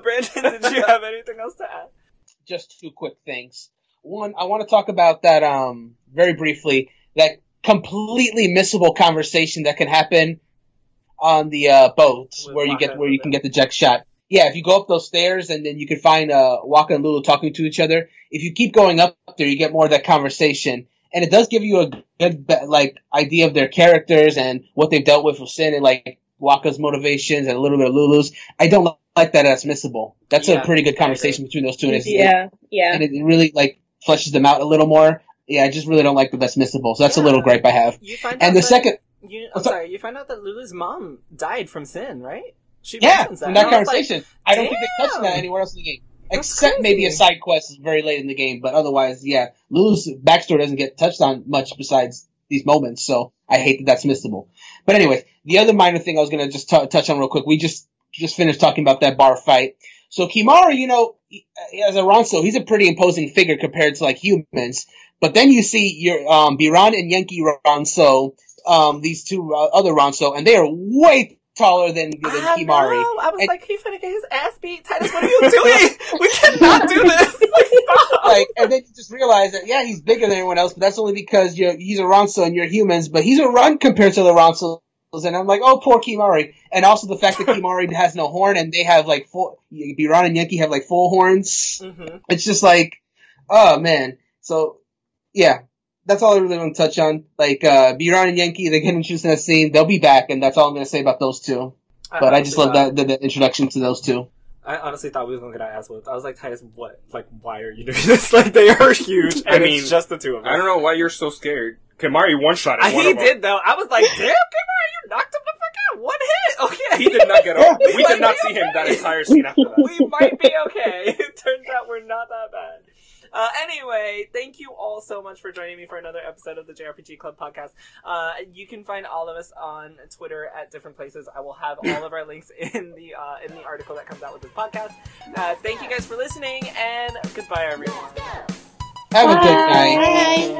Brandon, did you have anything else to add? Just two quick things. One, I want to talk about that very briefly, that completely missable conversation that can happen on the boat where you can get the Jecht shot. Yeah, if you go up those stairs and then you can find Wakka and Lulu talking to each other. If you keep going up there, you get more of that conversation, and it does give you a good idea of their characters and what they've dealt with Sin and like Wakka's motivations and a little bit of Lulu's. I don't like that as missable. That's a pretty good conversation between those two. And it really like fleshes them out a little more. Yeah, I just really don't like that that's missable. So that's a little gripe I have. You find out that Lulu's mom died from Sin, right? She mentions that. From that conversation. Like, I don't think they touched that anywhere else in the game. Except maybe a side quest very late in the game, but otherwise, yeah, Lulu's backstory doesn't get touched on much besides these moments, so I hate that that's missable. But anyways, the other minor thing I was going to just touch on real quick, we just finished talking about that bar fight. So Kimari, you know, as a Ronso, he's a pretty imposing figure compared to, like, humans. But then you see your Biran and Yankee Ronso, these two other Ronso, and they are way taller than Kimari. No. I was he's going to get his ass beat. Tidus, what are you doing? We cannot do this. Like, stop. And then you just realize that, yeah, he's bigger than everyone else, but that's only because he's a Ronso and you're humans, but he's a runt compared to the Ronso. And I'm like, oh, poor Kimari. And also the fact that Kimari has no horn, and they have like full. Biran and Yankee have like full horns. Mm-hmm. It's just like, oh man. So yeah, that's all I really want to touch on. Like Biran and Yankee, they get introduced in that scene. They'll be back, and that's all I'm going to say about those two. But I just love the introduction to those two. I honestly thought we was going to get our ass whipped. I was like, Tidus, what? Like, why are you doing this? Like, they are huge. And it's just the two of us. I don't know why you're so scared. Kimari one-shotted one of them. He did, though. I was like, damn, Kimari, you knocked him the fuck out. One hit. Oh, yeah. He did not get off. We did not see him that entire scene after that. We might be okay. It turns out we're not that bad. Anyway, thank you all so much for joining me for another episode of the JRPG Club podcast. You can find all of us on Twitter at different places. I will have all of our links in the article that comes out with this podcast. Thank you guys for listening, and goodbye, everyone. Have a good night. Bye.